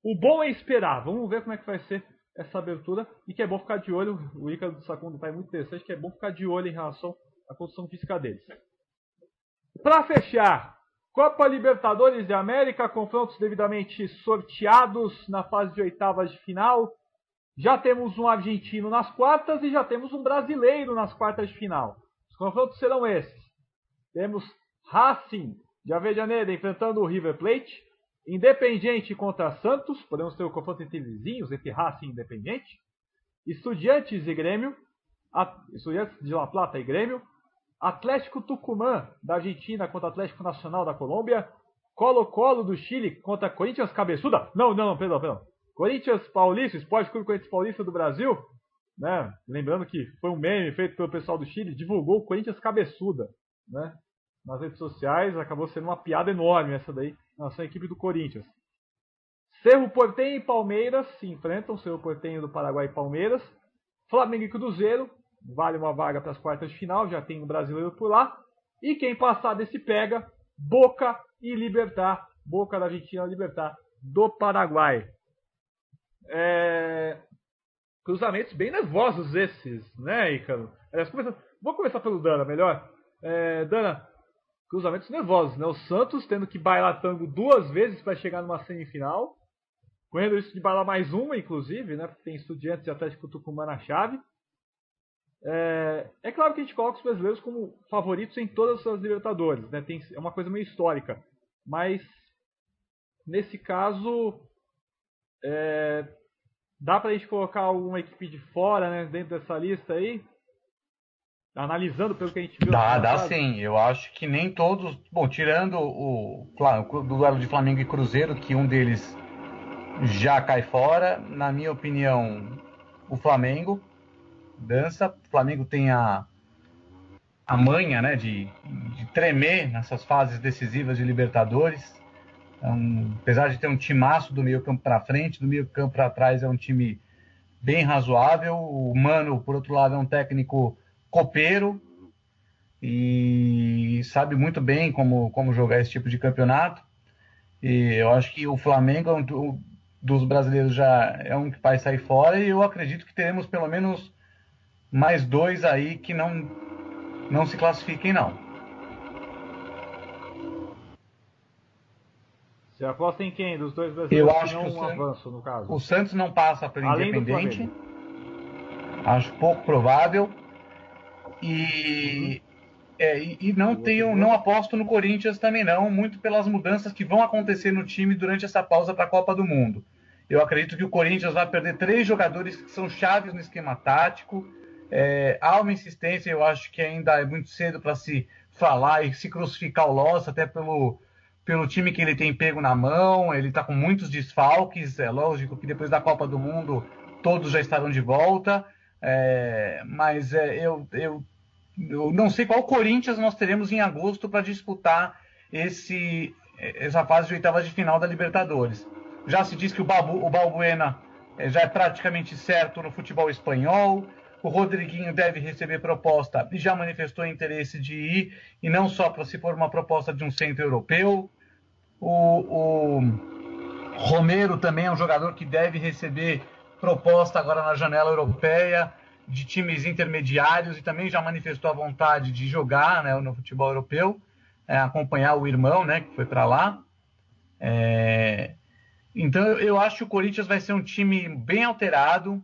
o bom é esperar. Vamos ver como é que vai ser essa abertura e que é bom ficar de olho. O Ícaro sacou um detalhe muito interessante, que é bom ficar de olho em relação à condição física deles. Para fechar, Copa Libertadores de América, confrontos devidamente sorteados na fase de oitavas de final. Já temos um argentino nas quartas e já temos um brasileiro nas quartas de final. Os confrontos serão esses. Temos Racing de Avejaneda enfrentando o River Plate, Independiente contra Santos, podemos ter o confronto entre vizinhos, entre Racing e Independiente, Estudiantes e Grêmio, Estudiantes de La Plata e Grêmio, Atlético Tucumã da Argentina contra Atlético Nacional da Colômbia, Colo-Colo do Chile contra Corinthians Cabeçuda, perdão, Corinthians Paulista, Sport Clube Corinthians Paulista do Brasil, né? Lembrando que foi um meme feito pelo pessoal do Chile, divulgou Corinthians Cabeçuda, né? Nas redes sociais, acabou sendo uma piada enorme essa daí, na equipe do Corinthians. Cerro Porteño e Palmeiras se enfrentam, Cerro Porteño do Paraguai e Palmeiras. Flamengo e Cruzeiro, vale uma vaga para as quartas de final, já tem um brasileiro por lá. E quem passar desse pega, Boca e Libertad, Boca da Argentina e Libertad do Paraguai. Cruzamentos bem nervosos esses, né, Ícaro? Vou começar pelo Dana, melhor. Dana, cruzamentos nervosos, né? O Santos tendo que bailar tango duas vezes para chegar numa semifinal, correndo isso de bailar mais uma, inclusive, né? Porque tem Estudiantes e Atlético Tucumã na chave. É claro que a gente coloca os brasileiros como favoritos em todas as suas Libertadores, né? É uma coisa meio histórica, mas nesse caso dá para a gente colocar uma equipe de fora, né? Dentro dessa lista aí. Analisando pelo que a gente viu... Dá sim. Eu acho que nem todos... Bom, tirando o duelo de Flamengo e Cruzeiro, que um deles já cai fora, na minha opinião, o Flamengo dança. O Flamengo tem a manha, né, de tremer nessas fases decisivas de Libertadores. Então, apesar de ter um timaço do meio campo para frente, do meio campo para trás é um time bem razoável. O Mano, por outro lado, é um técnico... copeiro e sabe muito bem como jogar esse tipo de campeonato. E eu acho que o Flamengo é um dos brasileiros, já é um que vai sair fora, e eu acredito que teremos pelo menos mais dois aí que não se classifiquem, não. Você aposta em quem? Dos dois brasileiros? Eu acho que um avanço, no caso. O Santos não passa pelo Independente. Acho pouco provável. E não aposto no Corinthians também não, muito pelas mudanças que vão acontecer no time durante essa pausa para a Copa do Mundo. Eu acredito que o Corinthians vai perder 3 jogadores que são chaves no esquema tático. Há uma insistência, eu acho que ainda é muito cedo para se falar e se crucificar o Loss, até pelo time que ele tem pego na mão. Ele está com muitos desfalques, é lógico que depois da Copa do Mundo todos já estarão de volta, mas eu não sei qual Corinthians nós teremos em agosto para disputar essa fase de oitavas de final da Libertadores. Já se diz que o Balbuena já é praticamente certo no futebol espanhol, o Rodriguinho deve receber proposta e já manifestou interesse de ir, e não só para se for uma proposta de um centro europeu. O Romero também é um jogador que deve receber proposta agora na janela europeia de times intermediários, e também já manifestou a vontade de jogar, né, no futebol europeu, acompanhar o irmão, né, que foi para lá. Então eu acho que o Corinthians vai ser um time bem alterado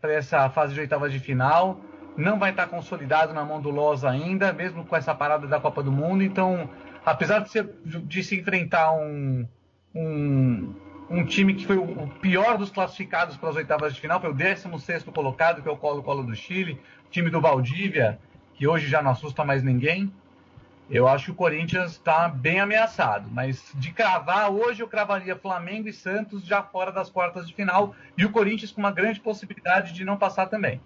para essa fase de oitavas de final. Não vai estar consolidado na mão do Loz ainda, mesmo com essa parada da Copa do Mundo. Então, apesar de se enfrentar um time que foi o pior dos classificados para as oitavas de final, foi o 16º colocado, que é o Colo-Colo do Chile, o time do Valdívia, que hoje já não assusta mais ninguém. Eu acho que o Corinthians está bem ameaçado, mas de cravar, hoje eu cravaria Flamengo e Santos já fora das quartas de final, e o Corinthians com uma grande possibilidade de não passar também.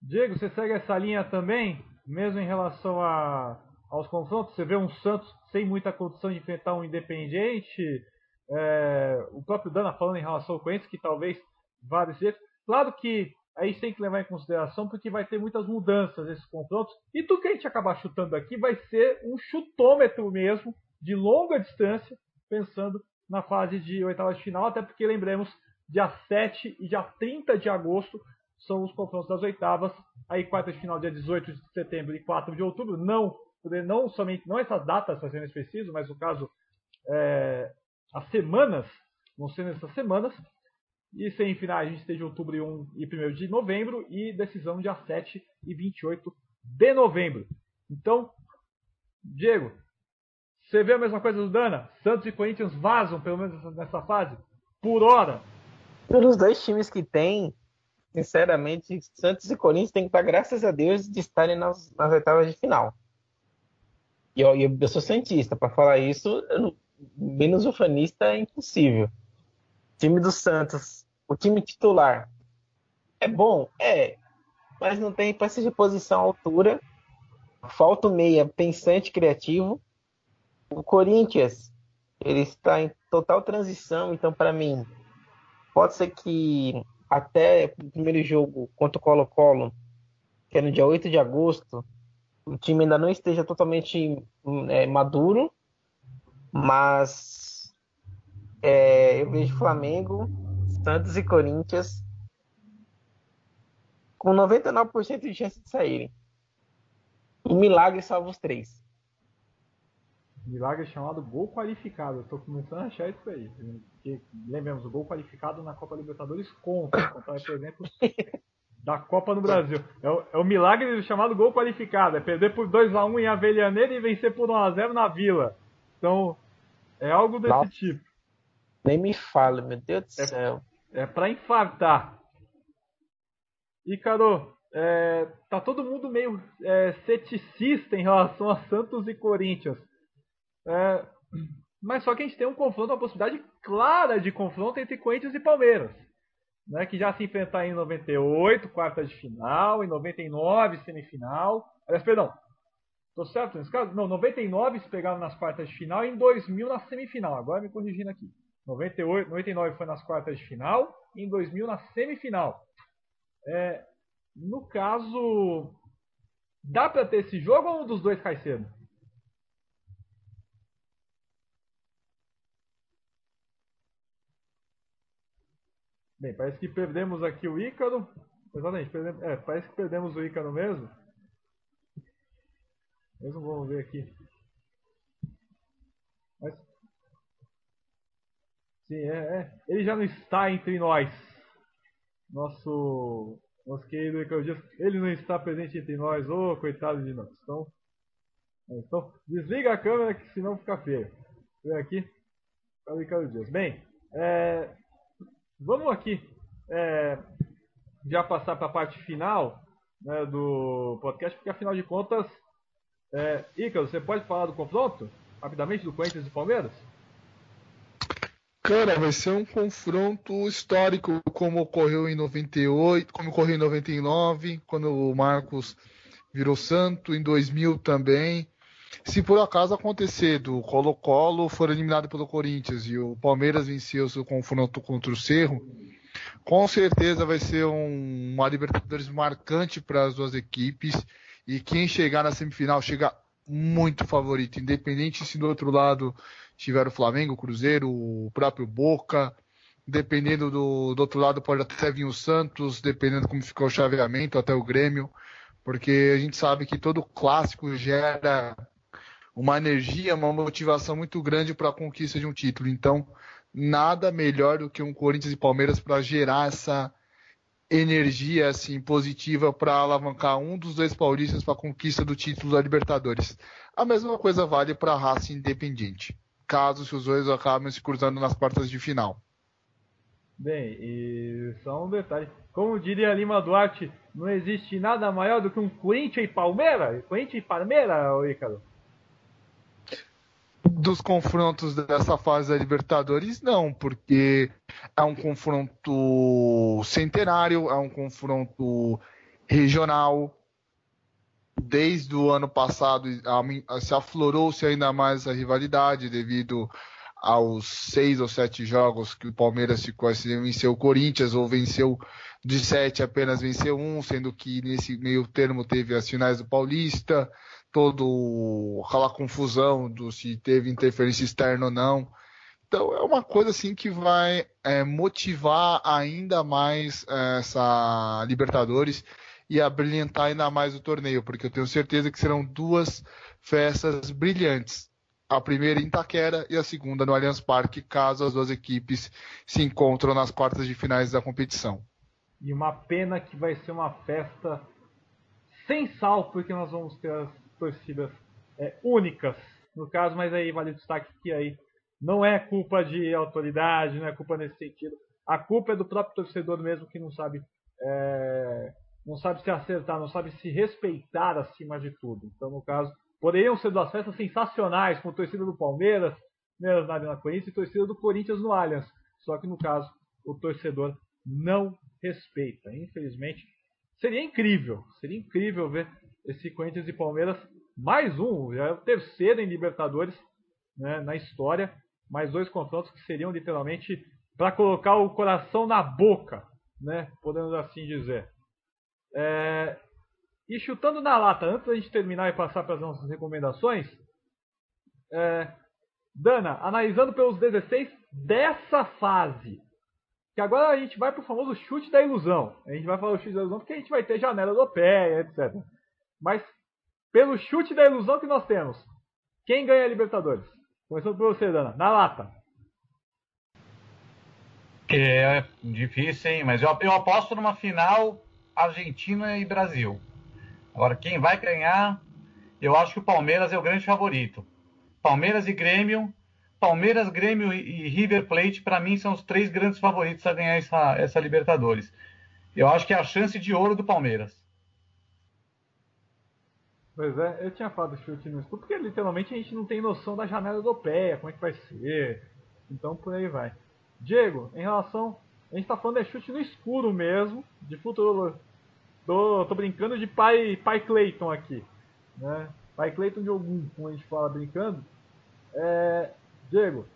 Diego, você segue essa linha também, mesmo em relação aos confrontos? Você vê um Santos sem muita condição de enfrentar um Independiente, o próprio Dana falando em relação ao Corinthians, que talvez vá desse jeito. Claro que aí tem que levar em consideração, porque vai ter muitas mudanças nesses confrontos. E tudo que a gente acabar chutando aqui vai ser um chutômetro mesmo, de longa distância, pensando na fase de oitava de final. Até porque, lembremos, dia 7 e dia 30 de agosto são os confrontos das oitavas. Aí, quarta de final, dia 18 de setembro e 4 de outubro. Não essas datas fazendo esse preciso, mas no caso, as semanas, vão ser nessas semanas. E semifinais a gente tem de outubro 1 e 1º de novembro, e decisão dia 7 e 28 de novembro. Então, Diego, você vê a mesma coisa do Dana? Santos e Corinthians vazam, pelo menos nessa fase, por hora? Pelos dois times que tem, sinceramente, Santos e Corinthians têm que estar, graças a Deus, de estarem nas oitavas de final. E eu sou santista, para falar isso, menos ufanista é impossível. Time do Santos, o time titular é bom, mas não tem peça de posição à altura, falta o meia pensante, criativo. O Corinthians, ele está em total transição, então para mim pode ser que até o primeiro jogo contra o Colo-Colo, que é no dia 8 de agosto, o time ainda não esteja totalmente maduro, mas eu vejo Flamengo, Santos e Corinthians com 99% de chance de saírem. O milagre salva os 3. Milagre chamado gol qualificado. Eu estou começando a achar isso aí. Porque, lembremos, o gol qualificado na Copa Libertadores conta, por exemplo, da Copa no Brasil. É o milagre chamado gol qualificado. É perder por 2-1 em Avelianeira e vencer por 1-0 na Vila. Então, é algo desse tipo. Nem me fala, meu Deus do céu. É pra infartar. Ícaro, tá todo mundo meio ceticista em relação a Santos e Corinthians. Mas só que a gente tem um confronto, uma possibilidade clara de confronto entre Corinthians e Palmeiras, né, que já se enfrentar em 98, quarta de final, em 99, semifinal. Aliás, perdão. Tô certo nesse caso? Não, 99 se pegaram nas quartas de final e em 2000 na semifinal. Agora me corrigindo aqui. 99 foi nas quartas de final, em 2000 na semifinal. No caso, dá para ter esse jogo ou um dos dois cai cedo? Bem, parece que perdemos aqui o Ícaro. Exatamente, parece que perdemos o Ícaro mesmo. Mas vamos ver aqui. Mas... Sim, ele já não está entre nós. Nosso querido Ícaro Dias, ele não está presente entre nós. Ô, coitado de nós. Então, desliga a câmera que senão fica feio. Vem aqui. Para o Ícaro Dias. Bem, vamos aqui já passar para a parte final, né, do podcast, porque afinal de contas, Ícaro, você pode falar do confronto rapidamente do Corinthians e Palmeiras? Cara, vai ser um confronto histórico, como ocorreu em 98, como ocorreu em 99, quando o Marcos virou santo, em 2000 também. Se por acaso acontecer do Colo-Colo for eliminado pelo Corinthians e o Palmeiras venceu seu confronto contra o Cerro, com certeza vai ser uma Libertadores marcante para as duas equipes, e quem chegar na semifinal chega muito favorito, independente se do outro lado tiver o Flamengo, o Cruzeiro, o próprio Boca, dependendo do outro lado pode até vir o Santos, dependendo como ficou o chaveamento, até o Grêmio, porque a gente sabe que todo clássico gera uma energia, uma motivação muito grande para a conquista de um título. Então, nada melhor do que um Corinthians e Palmeiras para gerar essa energia assim, positiva, para alavancar um dos dois paulistas para a conquista do título da Libertadores. A mesma coisa vale para a Raça Independente, caso os dois acabem se cruzando nas quartas de final. Bem, e só um detalhe, como diria Lima Duarte, não existe nada maior do que um Corinthians e Palmeiras, Ícaro? Dos confrontos dessa fase da Libertadores, não, porque é um confronto centenário, é um confronto regional. Desde o ano passado se aflorou-se ainda mais a rivalidade devido aos 6 ou 7 jogos que o Palmeiras ficou assim, venceu o Corinthians, ou venceu de 7, apenas venceu um, sendo que nesse meio termo teve as finais do Paulista, todo aquela confusão do se teve interferência externa ou não. Então é uma coisa assim que vai motivar ainda mais essa Libertadores e abrilhantar ainda mais o torneio, porque eu tenho certeza que serão duas festas brilhantes, a primeira em Itaquera e a segunda no Allianz Parque, caso as duas equipes se encontram nas quartas de finais da competição. E uma pena que vai ser uma festa sem sal, porque nós vamos ter as torcidas únicas, no caso, mas aí vale o destaque que aí não é culpa de autoridade, não é culpa nesse sentido, a culpa é do próprio torcedor mesmo, que não sabe se acertar, não sabe se respeitar acima de tudo. Então, no caso, poderiam ser duas festas sensacionais, com torcida do Palmeiras na Arena Corinthians, e torcida do Corinthians no Allianz, só que no caso, o torcedor não respeita, infelizmente. Seria incrível ver esse Corinthians e Palmeiras, mais um, já é o terceiro em Libertadores, né, na história, mais dois confrontos que seriam literalmente para colocar o coração na boca, né, podemos assim dizer. E chutando na lata, antes da gente terminar e passar para as nossas recomendações, Dana, analisando pelos 16 dessa fase, que agora a gente vai para o famoso chute da ilusão. A gente vai falar o chute da ilusão porque a gente vai ter janela europeia, etc. Mas, pelo chute da ilusão que nós temos, quem ganha a Libertadores? Começando por você, Dana, na lata. É difícil, hein? Mas eu aposto numa final Argentina e Brasil. Agora, quem vai ganhar, eu acho que o Palmeiras é o grande favorito. Palmeiras e Grêmio. Palmeiras, Grêmio e River Plate, para mim, são os 3 grandes favoritos a ganhar essa Libertadores. Eu acho que é a chance de ouro do Palmeiras. Pois é, eu tinha falado chute no escuro, porque literalmente a gente não tem noção da janela europeia, como é que vai ser. Então, por aí vai. Diego, em relação... A gente tá falando de chute no escuro mesmo, de futurologia. Tô brincando de pai Cleiton aqui, né? Pai Cleiton de Ogum, como a gente fala brincando. Diego,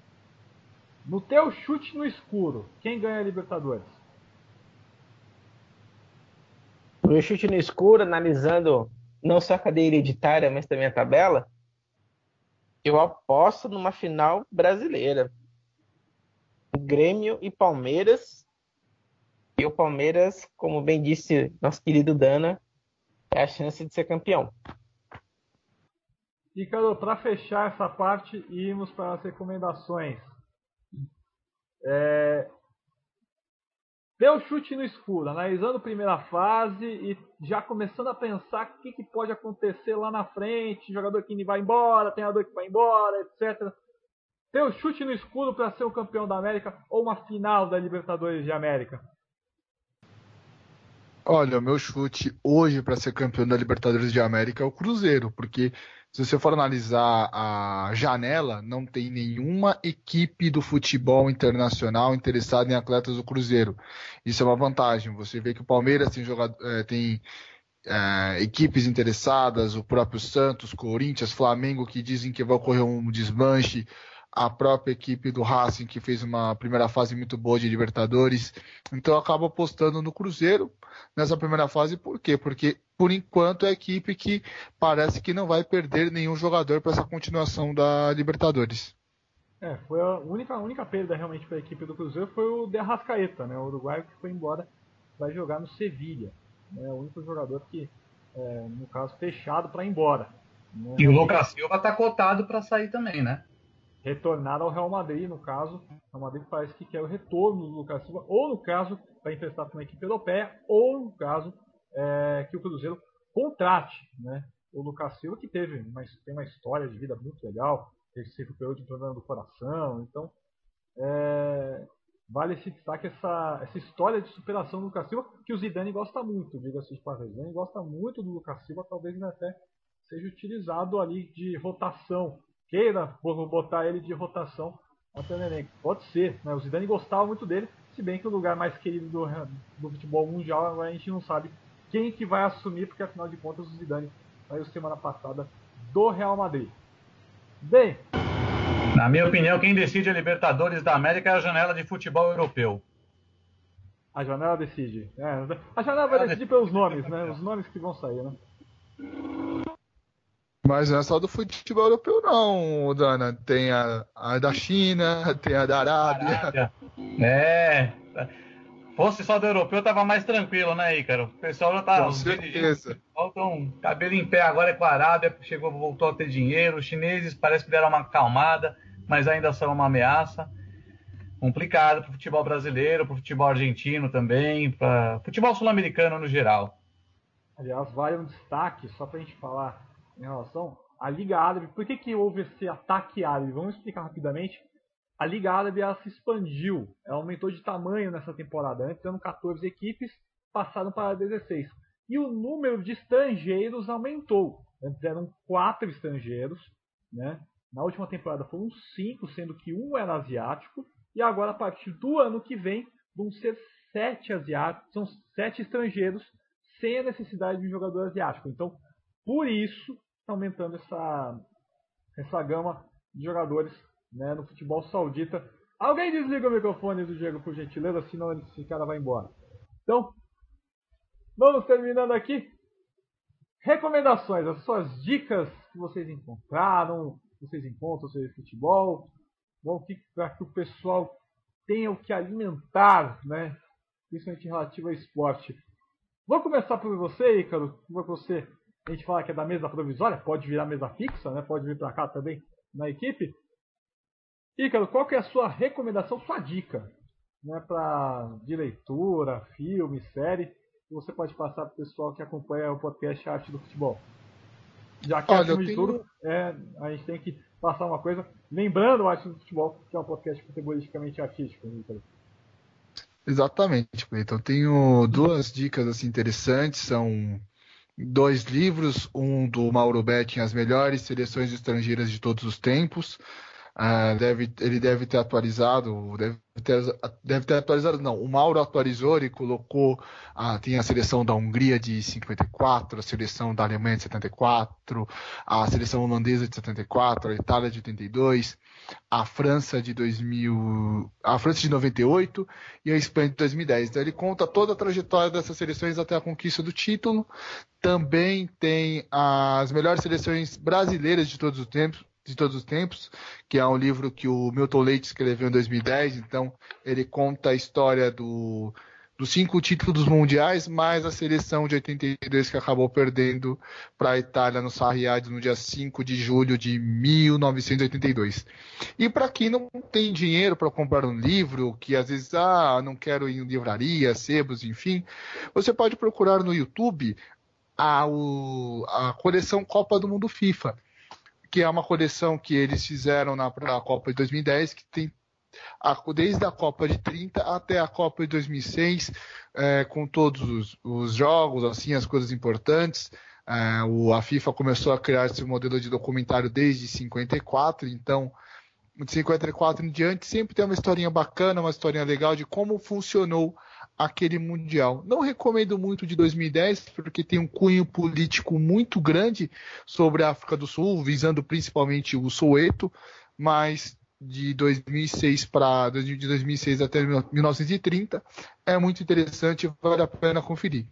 no teu chute no escuro, quem ganha a Libertadores? No chute no escuro, analisando não só a cadeia hereditária, mas também a tabela, eu aposto numa final brasileira. Grêmio e Palmeiras. E o Palmeiras, como bem disse nosso querido Dana, é a chance de ser campeão. E, Carol, para fechar essa parte, irmos para as recomendações. Deu chute no escuro, analisando a primeira fase e já começando a pensar o que pode acontecer lá na frente, jogador que vai embora, treinador que vai embora, etc. Deu chute no escuro para ser o campeão da América ou uma final da Libertadores de América? Olha, o meu chute hoje para ser campeão da Libertadores de América é o Cruzeiro, porque se você for analisar a janela, não tem nenhuma equipe do futebol internacional interessada em atletas do Cruzeiro. Isso é uma vantagem. Você vê que o Palmeiras tem equipes interessadas, o próprio Santos, Corinthians, Flamengo, que dizem que vai ocorrer um desmanche, a própria equipe do Racing, que fez uma primeira fase muito boa de Libertadores. Então eu acabo apostando no Cruzeiro nessa primeira fase. Por quê? Porque por enquanto é a equipe que parece que não vai perder nenhum jogador para essa continuação da Libertadores. Foi a única perda realmente para a equipe do Cruzeiro foi o de Arrascaeta, né? O uruguaio que foi embora, vai jogar no Sevilha. É o único jogador que, no caso, fechado para ir embora. Né? E o Lucas Silva está cotado para sair também, né? Retornar ao Real Madrid, no caso. O Real Madrid parece que quer o retorno do Lucas Silva, ou no caso, para emprestar para uma equipe europeia, ou no caso, que o Cruzeiro contrate, né? O Lucas Silva, que tem uma história de vida muito legal, ele se recuperou de um problema do coração, então vale esse destaque, essa história de superação do Lucas Silva, que o Zidane gosta muito, diga-se de passagem, o Zidane gosta muito do Lucas Silva, talvez ele até seja utilizado ali de rotação, queira botar ele de rotação até o elenco, pode ser, né? O Zidane gostava muito dele, se bem que o lugar mais querido do futebol mundial, agora a gente não sabe quem que vai assumir, porque afinal de contas o Zidane saiu semana passada do Real Madrid. Bem, na minha opinião, quem decide a Libertadores da América é a janela de futebol europeu. A janela decide. A janela vai decidir pelos nomes, né? Os nomes que vão sair, né? Mas não é só do futebol europeu não, Dana. Tem a da China, tem a da Arábia. Fosse só do europeu, tava mais tranquilo, né, Ícaro? O pessoal já tá... Com certeza. Faltam cabelo em pé agora com a Arábia, voltou a ter dinheiro. Os chineses parece que deram uma acalmada, mas ainda são uma ameaça. Complicado pro futebol brasileiro, pro futebol argentino também, para futebol sul-americano no geral. Aliás, vale um destaque, só pra gente falar em relação à Liga Árabe. Por que houve esse ataque árabe? Vamos explicar rapidamente. A Liga Árabe ela se expandiu, ela aumentou de tamanho nessa temporada. Antes eram 14 equipes, passaram para 16. E o número de estrangeiros aumentou. Antes eram 4 estrangeiros, né? Na última temporada foram 5, sendo que um era asiático. E agora, a partir do ano que vem, vão ser 7 asiáticos, são 7 estrangeiros, sem a necessidade de um jogador asiático. Então, por isso, está aumentando essa gama de jogadores, né, no futebol saudita. Alguém desliga o microfone do Diego, por gentileza, senão esse cara vai embora. Então, vamos terminando aqui. Recomendações, as suas dicas que vocês encontram sobre futebol. Bom, para que o pessoal tenha o que alimentar, né? Principalmente relativo ao esporte. Vou começar por você, Ícaro. A gente fala que é da mesa provisória, pode virar mesa fixa, né? Pode vir para cá também na equipe. Ícaro, qual que é a sua recomendação, sua dica, né, de leitura, filme, série, que você pode passar para o pessoal que acompanha o podcast Arte do Futebol? Já que a gente tem que passar uma coisa, lembrando o Arte do Futebol, que é um podcast categoristicamente artístico, Ícaro. Exatamente, Cleiton. Eu tenho duas dicas assim, interessantes, são 2 livros, um do Mauro Betin, As Melhores Seleções Estrangeiras de Todos os Tempos. O Mauro atualizou e colocou, tem a seleção da Hungria de 54, a seleção da Alemanha de 74, a seleção holandesa de 74, a Itália de 82, a França de 2000, a França de 98 e a Espanha de 2010. Então ele conta toda a trajetória dessas seleções até a conquista do título. Também tem As Melhores Seleções Brasileiras de Todos os Tempos, que é um livro que o Milton Leite escreveu em 2010, então ele conta a história do dos 5 títulos mundiais, mais a seleção de 82 que acabou perdendo para a Itália no Sarriades no dia 5 de julho de 1982. E para quem não tem dinheiro para comprar um livro, que às vezes, não quero ir em livraria, sebos, enfim, você pode procurar no YouTube a coleção Copa do Mundo FIFA, que é uma coleção que eles fizeram para a Copa de 2010, que tem desde a Copa de 30 até a Copa de 2006, com todos os jogos, assim, as coisas importantes. A FIFA começou a criar esse modelo de documentário desde 54, então de 54 em diante sempre tem uma historinha bacana, uma historinha legal de como funcionou aquele Mundial. Não recomendo muito de 2010, porque tem um cunho político muito grande sobre a África do Sul, visando principalmente o Soweto, mas de 2006 até 1930 é muito interessante, vale a pena conferir.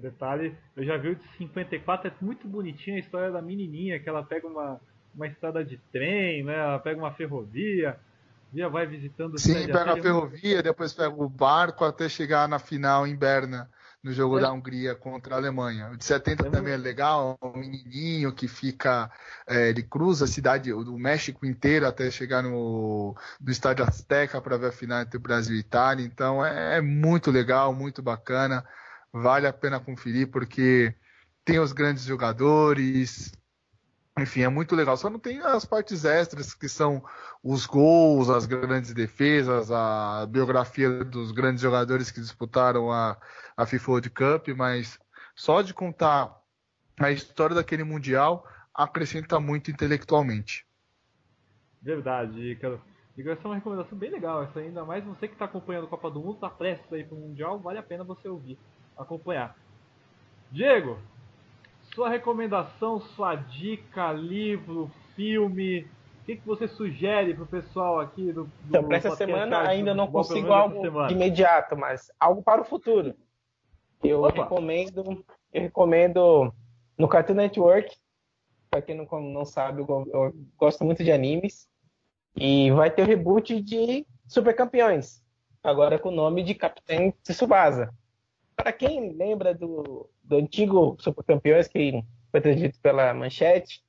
Detalhe, eu já vi o de 54, é muito bonitinha a história da menininha, que ela pega uma estrada de trem, né? Ela pega uma ferrovia, vai visitando... Sim, pega a ferrovia, depois pega o barco até chegar na final em Berna, no jogo da Hungria contra a Alemanha. O de 70 também é legal, um menininho que fica... ele cruza a cidade do México inteiro até chegar no estádio Azteca para ver a final entre o Brasil e Itália. Então é muito legal, muito bacana, vale a pena conferir porque tem os grandes jogadores... Enfim, é muito legal. Só não tem as partes extras, que são os gols, as grandes defesas, a biografia dos grandes jogadores que disputaram a FIFA World Cup, mas só de contar a história daquele Mundial acrescenta muito intelectualmente. Verdade, Ícaro. Essa é uma recomendação bem legal. Essa, ainda mais você que está acompanhando a Copa do Mundo, está prestes aí para o Mundial, vale a pena você ouvir, acompanhar. Diego! Sua recomendação, sua dica, livro, filme, o que você sugere pro pessoal aqui do... Então, para essa semana ainda não consigo algo imediato, mas algo para o futuro. Eu recomendo no Cartoon Network, para quem não sabe, eu gosto muito de animes, e vai ter o reboot de Super Campeões, agora com o nome de Capitão Tsubasa. Para quem lembra do antigo Super Campeões, que foi transmitido pela Manchete,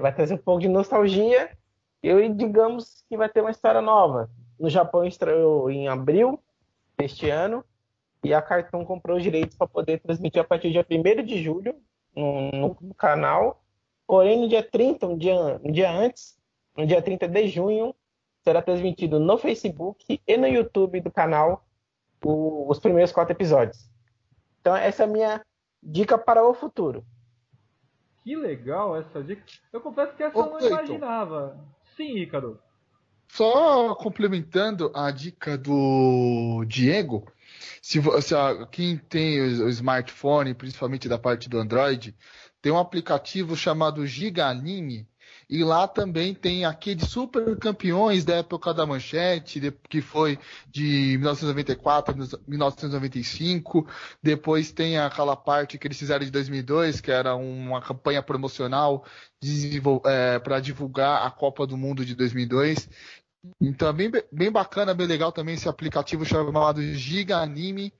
vai trazer um pouco de nostalgia e digamos que vai ter uma história nova. No Japão estreou em abril deste ano e a Cartoon comprou os direitos para poder transmitir a partir do dia 1º de julho no canal. Porém, no dia 30, um dia antes, no dia 30 de junho, será transmitido no Facebook e no YouTube do canal os primeiros 4 episódios. Então essa é a minha dica para o futuro. Que legal essa dica. Eu confesso que essa eu não imaginava. Sim, Ícaro. Só complementando a dica do Diego, se quem tem o smartphone, principalmente da parte do Android, tem um aplicativo chamado GigaAnime. E lá também tem aqueles Super Campeões da época da Manchete, que foi de 1994 a 1995. Depois tem aquela parte que eles fizeram de 2002, que era uma campanha promocional para divulgar a Copa do Mundo de 2002. Então é bem bacana, bem legal também esse aplicativo chamado GigaAnime.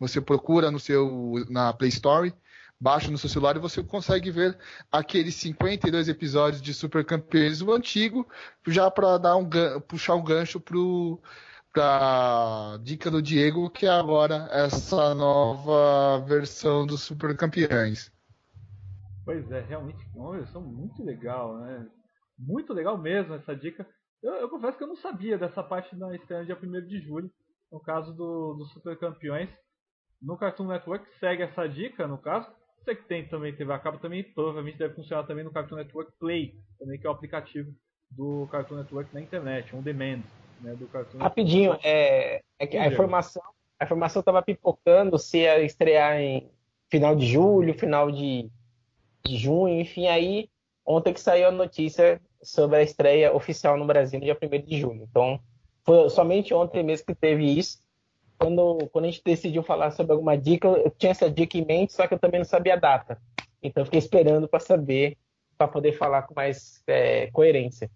Você procura na Play Store, baixa no seu celular e você consegue ver aqueles 52 episódios de Super Campeões, o antigo, já para puxar um gancho para a dica do Diego, que é agora essa nova versão dos Super Campeões. Pois é, realmente uma versão muito legal, né? Muito legal mesmo essa dica. Eu confesso que eu não sabia dessa parte da estreia dia 1º de julho, no caso dos Super Campeões. No Cartoon Network segue essa dica, no caso. Você que tem também TV a cabo, também provavelmente deve funcionar também no Cartoon Network Play, também, que é o aplicativo do Cartoon Network na internet, on demand, né, do Cartoon Rapidinho, Network. Que a informação estava pipocando se ia estrear em final de julho, final de junho, enfim, aí ontem que saiu a notícia sobre a estreia oficial no Brasil no dia 1º de julho. Então, foi somente ontem mesmo que teve isso. Quando a gente decidiu falar sobre alguma dica, eu tinha essa dica em mente, só que eu também não sabia a data. Então eu fiquei esperando para saber, para poder falar com mais coerência.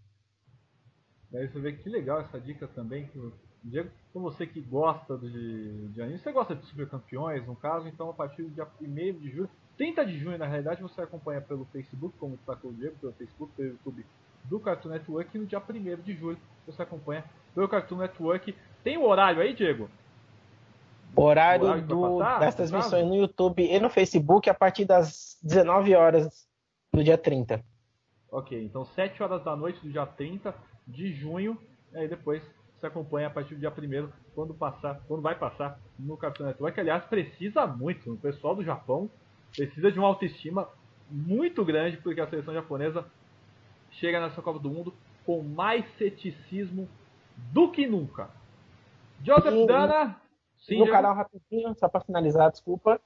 Daí você vê que legal essa dica também, que Diego, você que gosta de anime, você gosta de supercampeões, no caso, então a partir do dia 1º de julho, 30 de junho na realidade, você acompanha pelo Facebook, como destacou o Diego, pelo Facebook, pelo YouTube do Cartoon Network, e no dia 1º de julho você acompanha pelo Cartoon Network. Tem o horário aí, Diego? Horário das transmissões no YouTube e no Facebook a partir das 19 horas do dia 30. Ok, então 7 horas da noite do dia 30 de junho, e aí depois você acompanha a partir do dia 1º, quando vai passar no Cartoon Network, que aliás precisa muito, o pessoal do Japão precisa de uma autoestima muito grande, porque a seleção japonesa chega nessa Copa do Mundo com mais ceticismo do que nunca. Joseph Dana... Sim, no canal, rapidinho, só para finalizar, desculpa.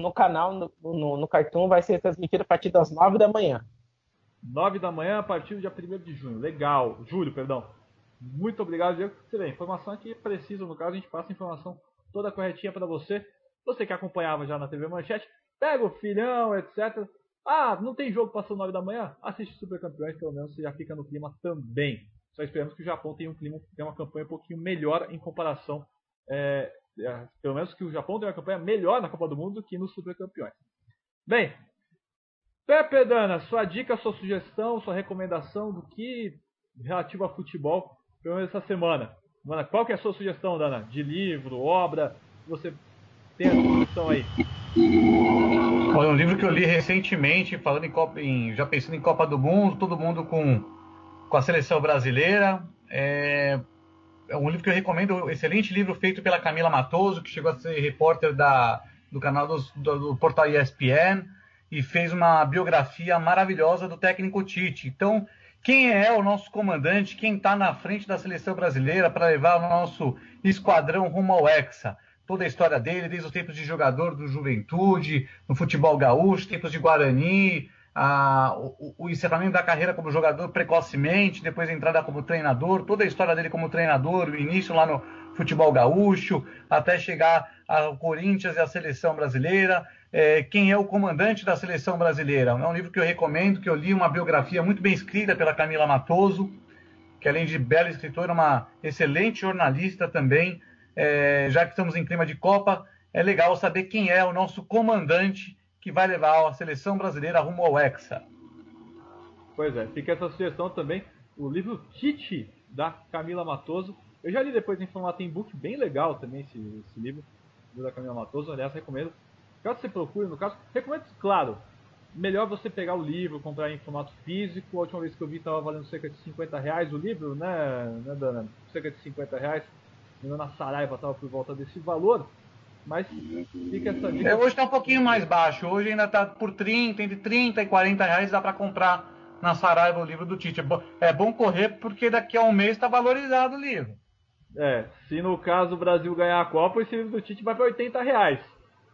No canal, no Cartoon, vai ser transmitido a partir das 9 da manhã. 9 da manhã, a partir do dia 1º de junho. Legal. Julho, perdão. Muito obrigado, Diego. Você vê, informação que precisa, no caso, a gente passa a informação toda corretinha para você. Você que acompanhava já na TV Manchete, pega o filhão, etc. Ah, não tem jogo passando 9 da manhã? Assiste Super Campeões, pelo menos você já fica no clima também. Só esperamos que o Japão tenha um clima, tenha uma campanha um pouquinho melhor em comparação... pelo menos que o Japão tem uma campanha melhor na Copa do Mundo que nos Supercampeões. Bem, Pepe Dana, sua dica, sua sugestão, sua recomendação do que relativo a futebol, pelo menos essa semana. Mano, qual que é a sua sugestão, Dana? De livro, obra, você tem a sugestão aí? Olha, um livro que eu li recentemente, falando já pensando em Copa do Mundo, todo mundo com a seleção brasileira. É um livro que eu recomendo, um excelente livro feito pela Camila Mattoso, que chegou a ser repórter do canal do portal ESPN e fez uma biografia maravilhosa do técnico Tite. Então, quem é o nosso comandante, quem está na frente da seleção brasileira para levar o nosso esquadrão rumo ao Hexa? Toda a história dele, desde os tempos de jogador do Juventude, no futebol gaúcho, tempos de Guarani, o encerramento da carreira como jogador precocemente, depois a entrada como treinador, toda a história dele como treinador, o início lá no futebol gaúcho, até chegar ao Corinthians e à seleção brasileira, quem é o comandante da seleção brasileira. É um livro que eu recomendo, que eu li, uma biografia muito bem escrita pela Camila Mattoso, que além de bela escritora, é uma excelente jornalista também. Já que estamos em clima de Copa, é legal saber quem é o nosso comandante que vai levar a seleção brasileira rumo ao Hexa. Pois é, fica essa sugestão também, o livro Tite, da Camila Mattoso. Eu já li depois em formato e-book, bem legal também esse livro da Camila Mattoso, aliás, recomendo. Caso você procure, no caso, recomendo, claro, melhor você pegar o livro, comprar em formato físico. A última vez que eu vi estava valendo cerca de R$50 o livro, né Dana? Cerca de R$50, na Saraiva estava por volta desse valor. Mas fica essa dica. Hoje está um pouquinho mais baixo. Hoje ainda está por 30, entre 30 e R$40, dá para comprar na Saraiva o livro do Tite. É bom correr porque daqui a um mês está valorizado o livro. Se no caso o Brasil ganhar a Copa, esse livro do Tite vai para R$80.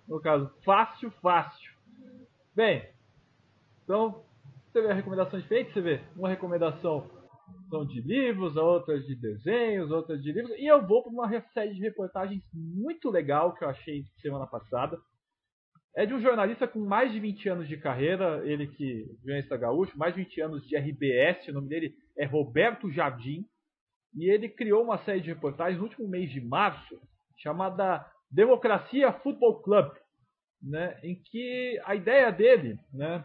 No caso, fácil, fácil. Bem, então, você vê a recomendação diferente, você vê uma recomendação são de livros, outras de desenhos, outras de livros. E eu vou para uma série de reportagens muito legal que eu achei semana passada. É de um jornalista com mais de 20 anos de carreira, ele que jornalista gaúcho, mais de 20 anos de RBS, o nome dele é Roberto Jardim. E ele criou uma série de reportagens no último mês de março, chamada Democracia Futebol Club, né? Em que a ideia dele, né,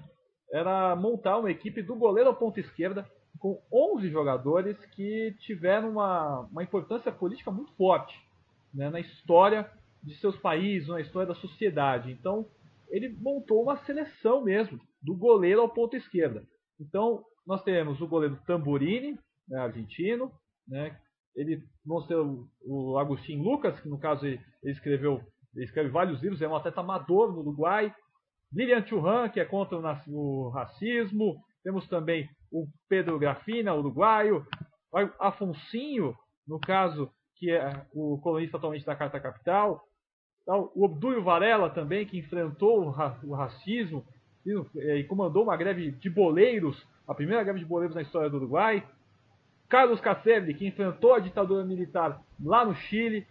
era montar uma equipe do goleiro à ponta esquerda, com 11 jogadores que tiveram uma importância política muito forte, né, na história de seus países, na história da sociedade. Então, ele montou uma seleção mesmo, do goleiro ao ponta esquerda. Então, nós temos o goleiro Tamburini, né, argentino, né, ele mostrou o Agustín Lucas, que no caso ele escreve vários livros, é um atleta amador no Uruguai, Lilian Thuram, que é contra o racismo. Temos também o Pedro Grafina, uruguaio, Afonsinho, no caso, que é o colunista atualmente da Carta Capital, o Obdúlio Varela também, que enfrentou o racismo e comandou uma greve de boleiros, a primeira greve de boleiros na história do Uruguai, Carlos Cacerli, que enfrentou a ditadura militar lá no Chile,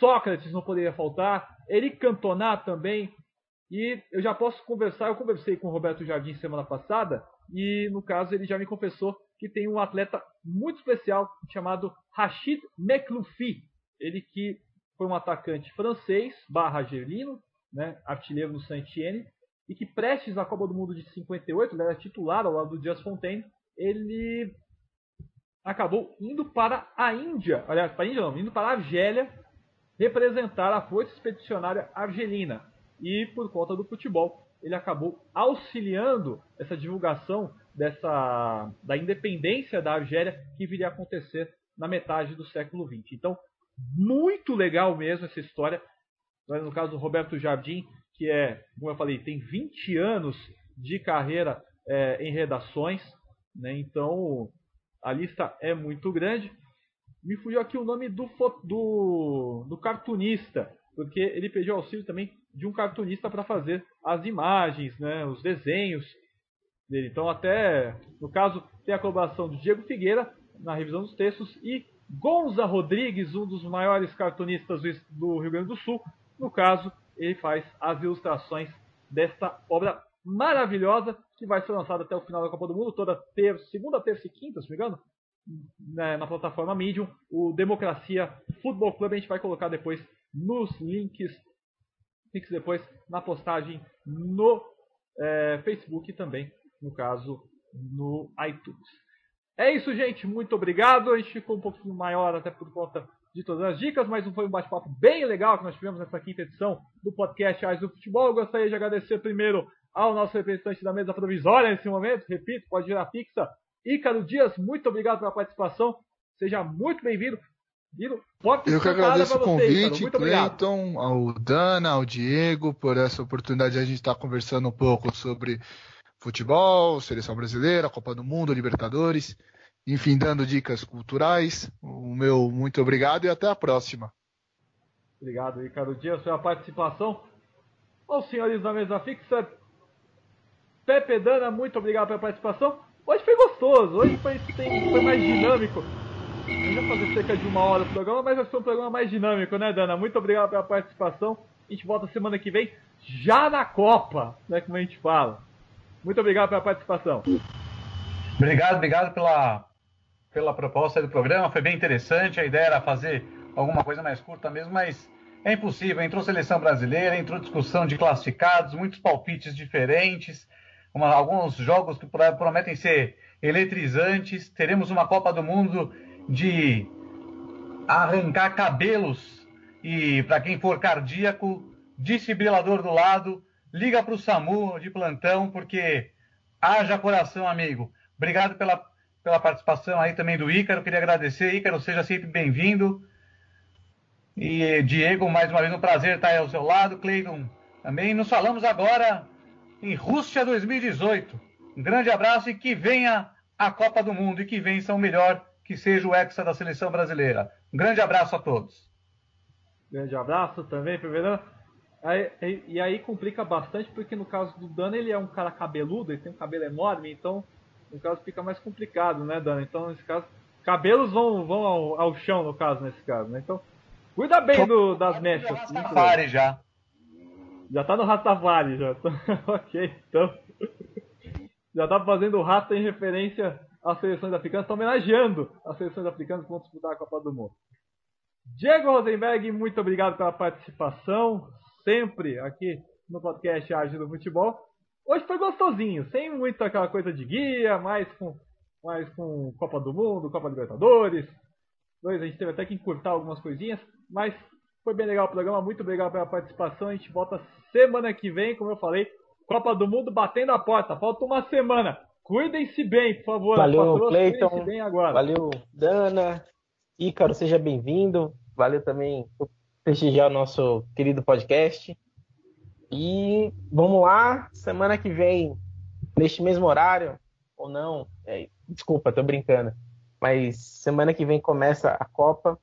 Sócrates não poderia faltar, Eric Cantona também. E eu conversei com o Roberto Jardim semana passada, e no caso ele já me confessou que tem um atleta muito especial chamado Rachid Mekloufi. Ele que foi um atacante francês, barra argelino, né, artilheiro no Saint-Étienne, e que prestes na Copa do Mundo de 58, ele era titular ao lado do Just Fontaine, ele acabou indo para a Índia, aliás, para a Índia não, indo para a Argélia, representar a Força Expedicionária Argelina. E por conta do futebol, ele acabou auxiliando essa divulgação da independência da Argélia, que viria a acontecer na metade do século XX. Então, muito legal mesmo essa história. No caso do Roberto Jardim, que como eu falei, tem 20 anos de carreira em redações, né? Então a lista é muito grande. Me fugiu aqui o nome do cartunista, porque ele pediu auxílio também de um cartunista para fazer as imagens, né? Os desenhos dele. Então até, no caso, tem a colaboração do Diego Figueira na revisão dos textos e Gonza Rodrigues, um dos maiores cartunistas do Rio Grande do Sul. No caso, ele faz as ilustrações desta obra maravilhosa, que vai ser lançada até o final da Copa do Mundo, toda segunda, terça e quinta, se não me engano, na plataforma Medium. O Democracia Futebol Clube a gente vai colocar depois nos links depois na postagem no Facebook e também, no caso, no iTunes. É isso, gente. Muito obrigado. A gente ficou um pouquinho maior até por conta de todas as dicas, mas foi um bate-papo bem legal que nós tivemos nessa quinta edição do podcast Ais do Futebol. Eu gostaria de agradecer primeiro ao nosso representante da mesa provisória nesse momento. Repito, pode virar fixa. Ícaro Dias, muito obrigado pela participação. Seja muito bem-vindo. Eu que agradeço o convite, Cleiton, ao Dana, ao Diego, por essa oportunidade de a gente estar conversando um pouco sobre futebol, seleção brasileira, Copa do Mundo, Libertadores, enfim, dando dicas culturais. O meu muito obrigado e até a próxima. Obrigado, Ícaro Dias, pela participação. Aos senhores da mesa fixa, Pepe, Dana, muito obrigado pela participação. Hoje foi gostoso, hoje foi mais dinâmico. Eu já fazia cerca de 1 hora o programa, mas foi um programa mais dinâmico, né, Dana? Muito obrigado pela participação. A gente volta semana que vem, já na Copa, né, como a gente fala. Muito obrigado pela participação. Obrigado pela proposta do programa. Foi bem interessante. A ideia era fazer alguma coisa mais curta mesmo, mas é impossível. Entrou seleção brasileira, entrou discussão de classificados, muitos palpites diferentes, alguns jogos que prometem ser eletrizantes. Teremos uma Copa do Mundo de arrancar cabelos e, para quem for cardíaco, desfibrilador do lado. Liga para o SAMU de plantão, porque haja coração, amigo. Obrigado pela participação aí também do Ícaro. Queria agradecer, Ícaro, seja sempre bem-vindo. E Diego, mais uma vez, um prazer estar aí ao seu lado. Cleiton, também. Nos falamos agora em Rússia 2018. Um grande abraço e que venha a Copa do Mundo e que vença o melhor, que seja o Hexa da Seleção Brasileira. Um grande abraço a todos. Grande abraço também, Peveran. E aí complica bastante, porque no caso do Dana, ele é um cara cabeludo, ele tem um cabelo enorme, então no caso fica mais complicado, né, Dana? Então, nesse caso, cabelos vão ao chão, no caso, né? Então, cuida bem das mechas. Já tá no Rastafari, já. Ok, então. Já tá fazendo o Rasta em referência às seleções africanas, tá homenageando as seleções africanas que vão disputar a Copa do Mundo. Diego Rosenberg, muito obrigado pela participação. Sempre aqui no podcast Ágil do Futebol. Hoje foi gostosinho, sem muito aquela coisa de guia, mais com Copa do Mundo, Copa Libertadores. A gente teve até que encurtar algumas coisinhas, mas foi bem legal o programa. Muito obrigado pela participação. A gente volta semana que vem, como eu falei, Copa do Mundo batendo a porta. Falta uma semana. Cuidem-se bem, por favor. Valeu, Cleiton. Cuidem-se bem agora. Valeu, Dana. Ícaro, seja bem-vindo. Valeu também prestigiar o nosso querido podcast. E vamos lá, semana que vem, neste mesmo horário, ou não, desculpa, tô brincando, mas semana que vem começa a Copa,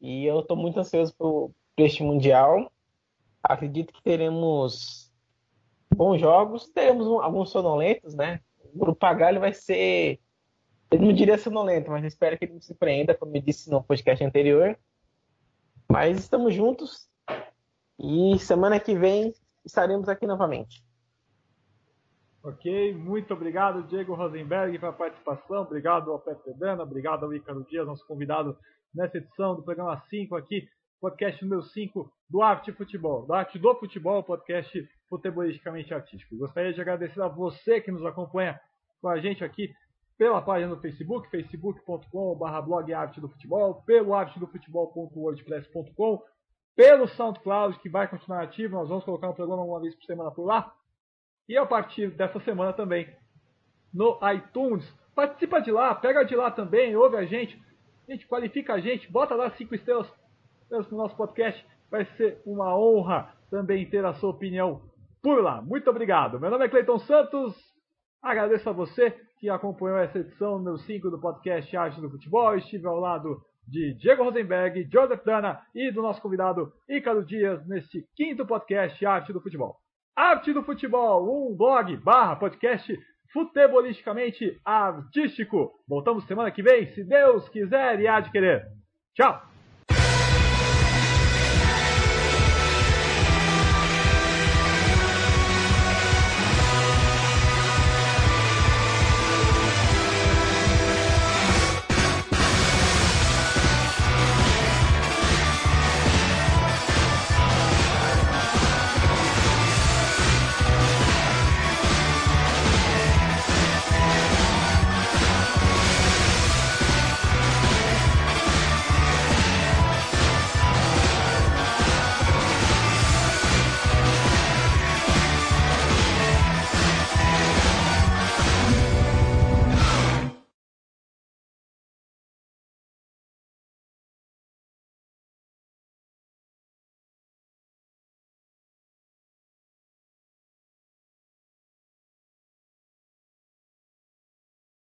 e eu tô muito ansioso por este Mundial. Acredito que teremos bons jogos, teremos alguns sonolentos, né? O Grupo Pagalho vai ser... Eu não diria sonolento, mas espero que ele me surpreenda, como eu disse no podcast anterior. Mas estamos juntos e semana que vem estaremos aqui novamente. Ok, muito obrigado, Diego Rosenberg, pela participação. Obrigado ao Pepe Dana, obrigado ao Ícaro Dias, nosso convidado nessa edição do programa 5 aqui, podcast número 5 do Arte Futebol, da Arte do Futebol, podcast futebolisticamente artístico. Gostaria de agradecer a você que nos acompanha com a gente aqui pela página do Facebook, facebook.com/blog Arte do Futebol, pelo artedofutebol.wordpress.com, pelo SoundCloud, que vai continuar ativo. Nós vamos colocar um programa uma vez por semana por lá. E a partir dessa semana também no iTunes. Participa de lá, pega de lá também, ouve a gente qualifica a gente, bota lá 5 estrelas no nosso podcast. Vai ser uma honra também ter a sua opinião por lá. Muito obrigado. Meu nome é Cleiton Santos. Agradeço a você que acompanhou essa edição número 5 do podcast Arte do Futebol. Estive ao lado de Diego Rosenberg, Joseph Dana e do nosso convidado Ícaro Dias neste 5º podcast Arte do Futebol. Arte do Futebol, um blog/podcast futebolisticamente artístico. Voltamos semana que vem, se Deus quiser e há de querer. Tchau!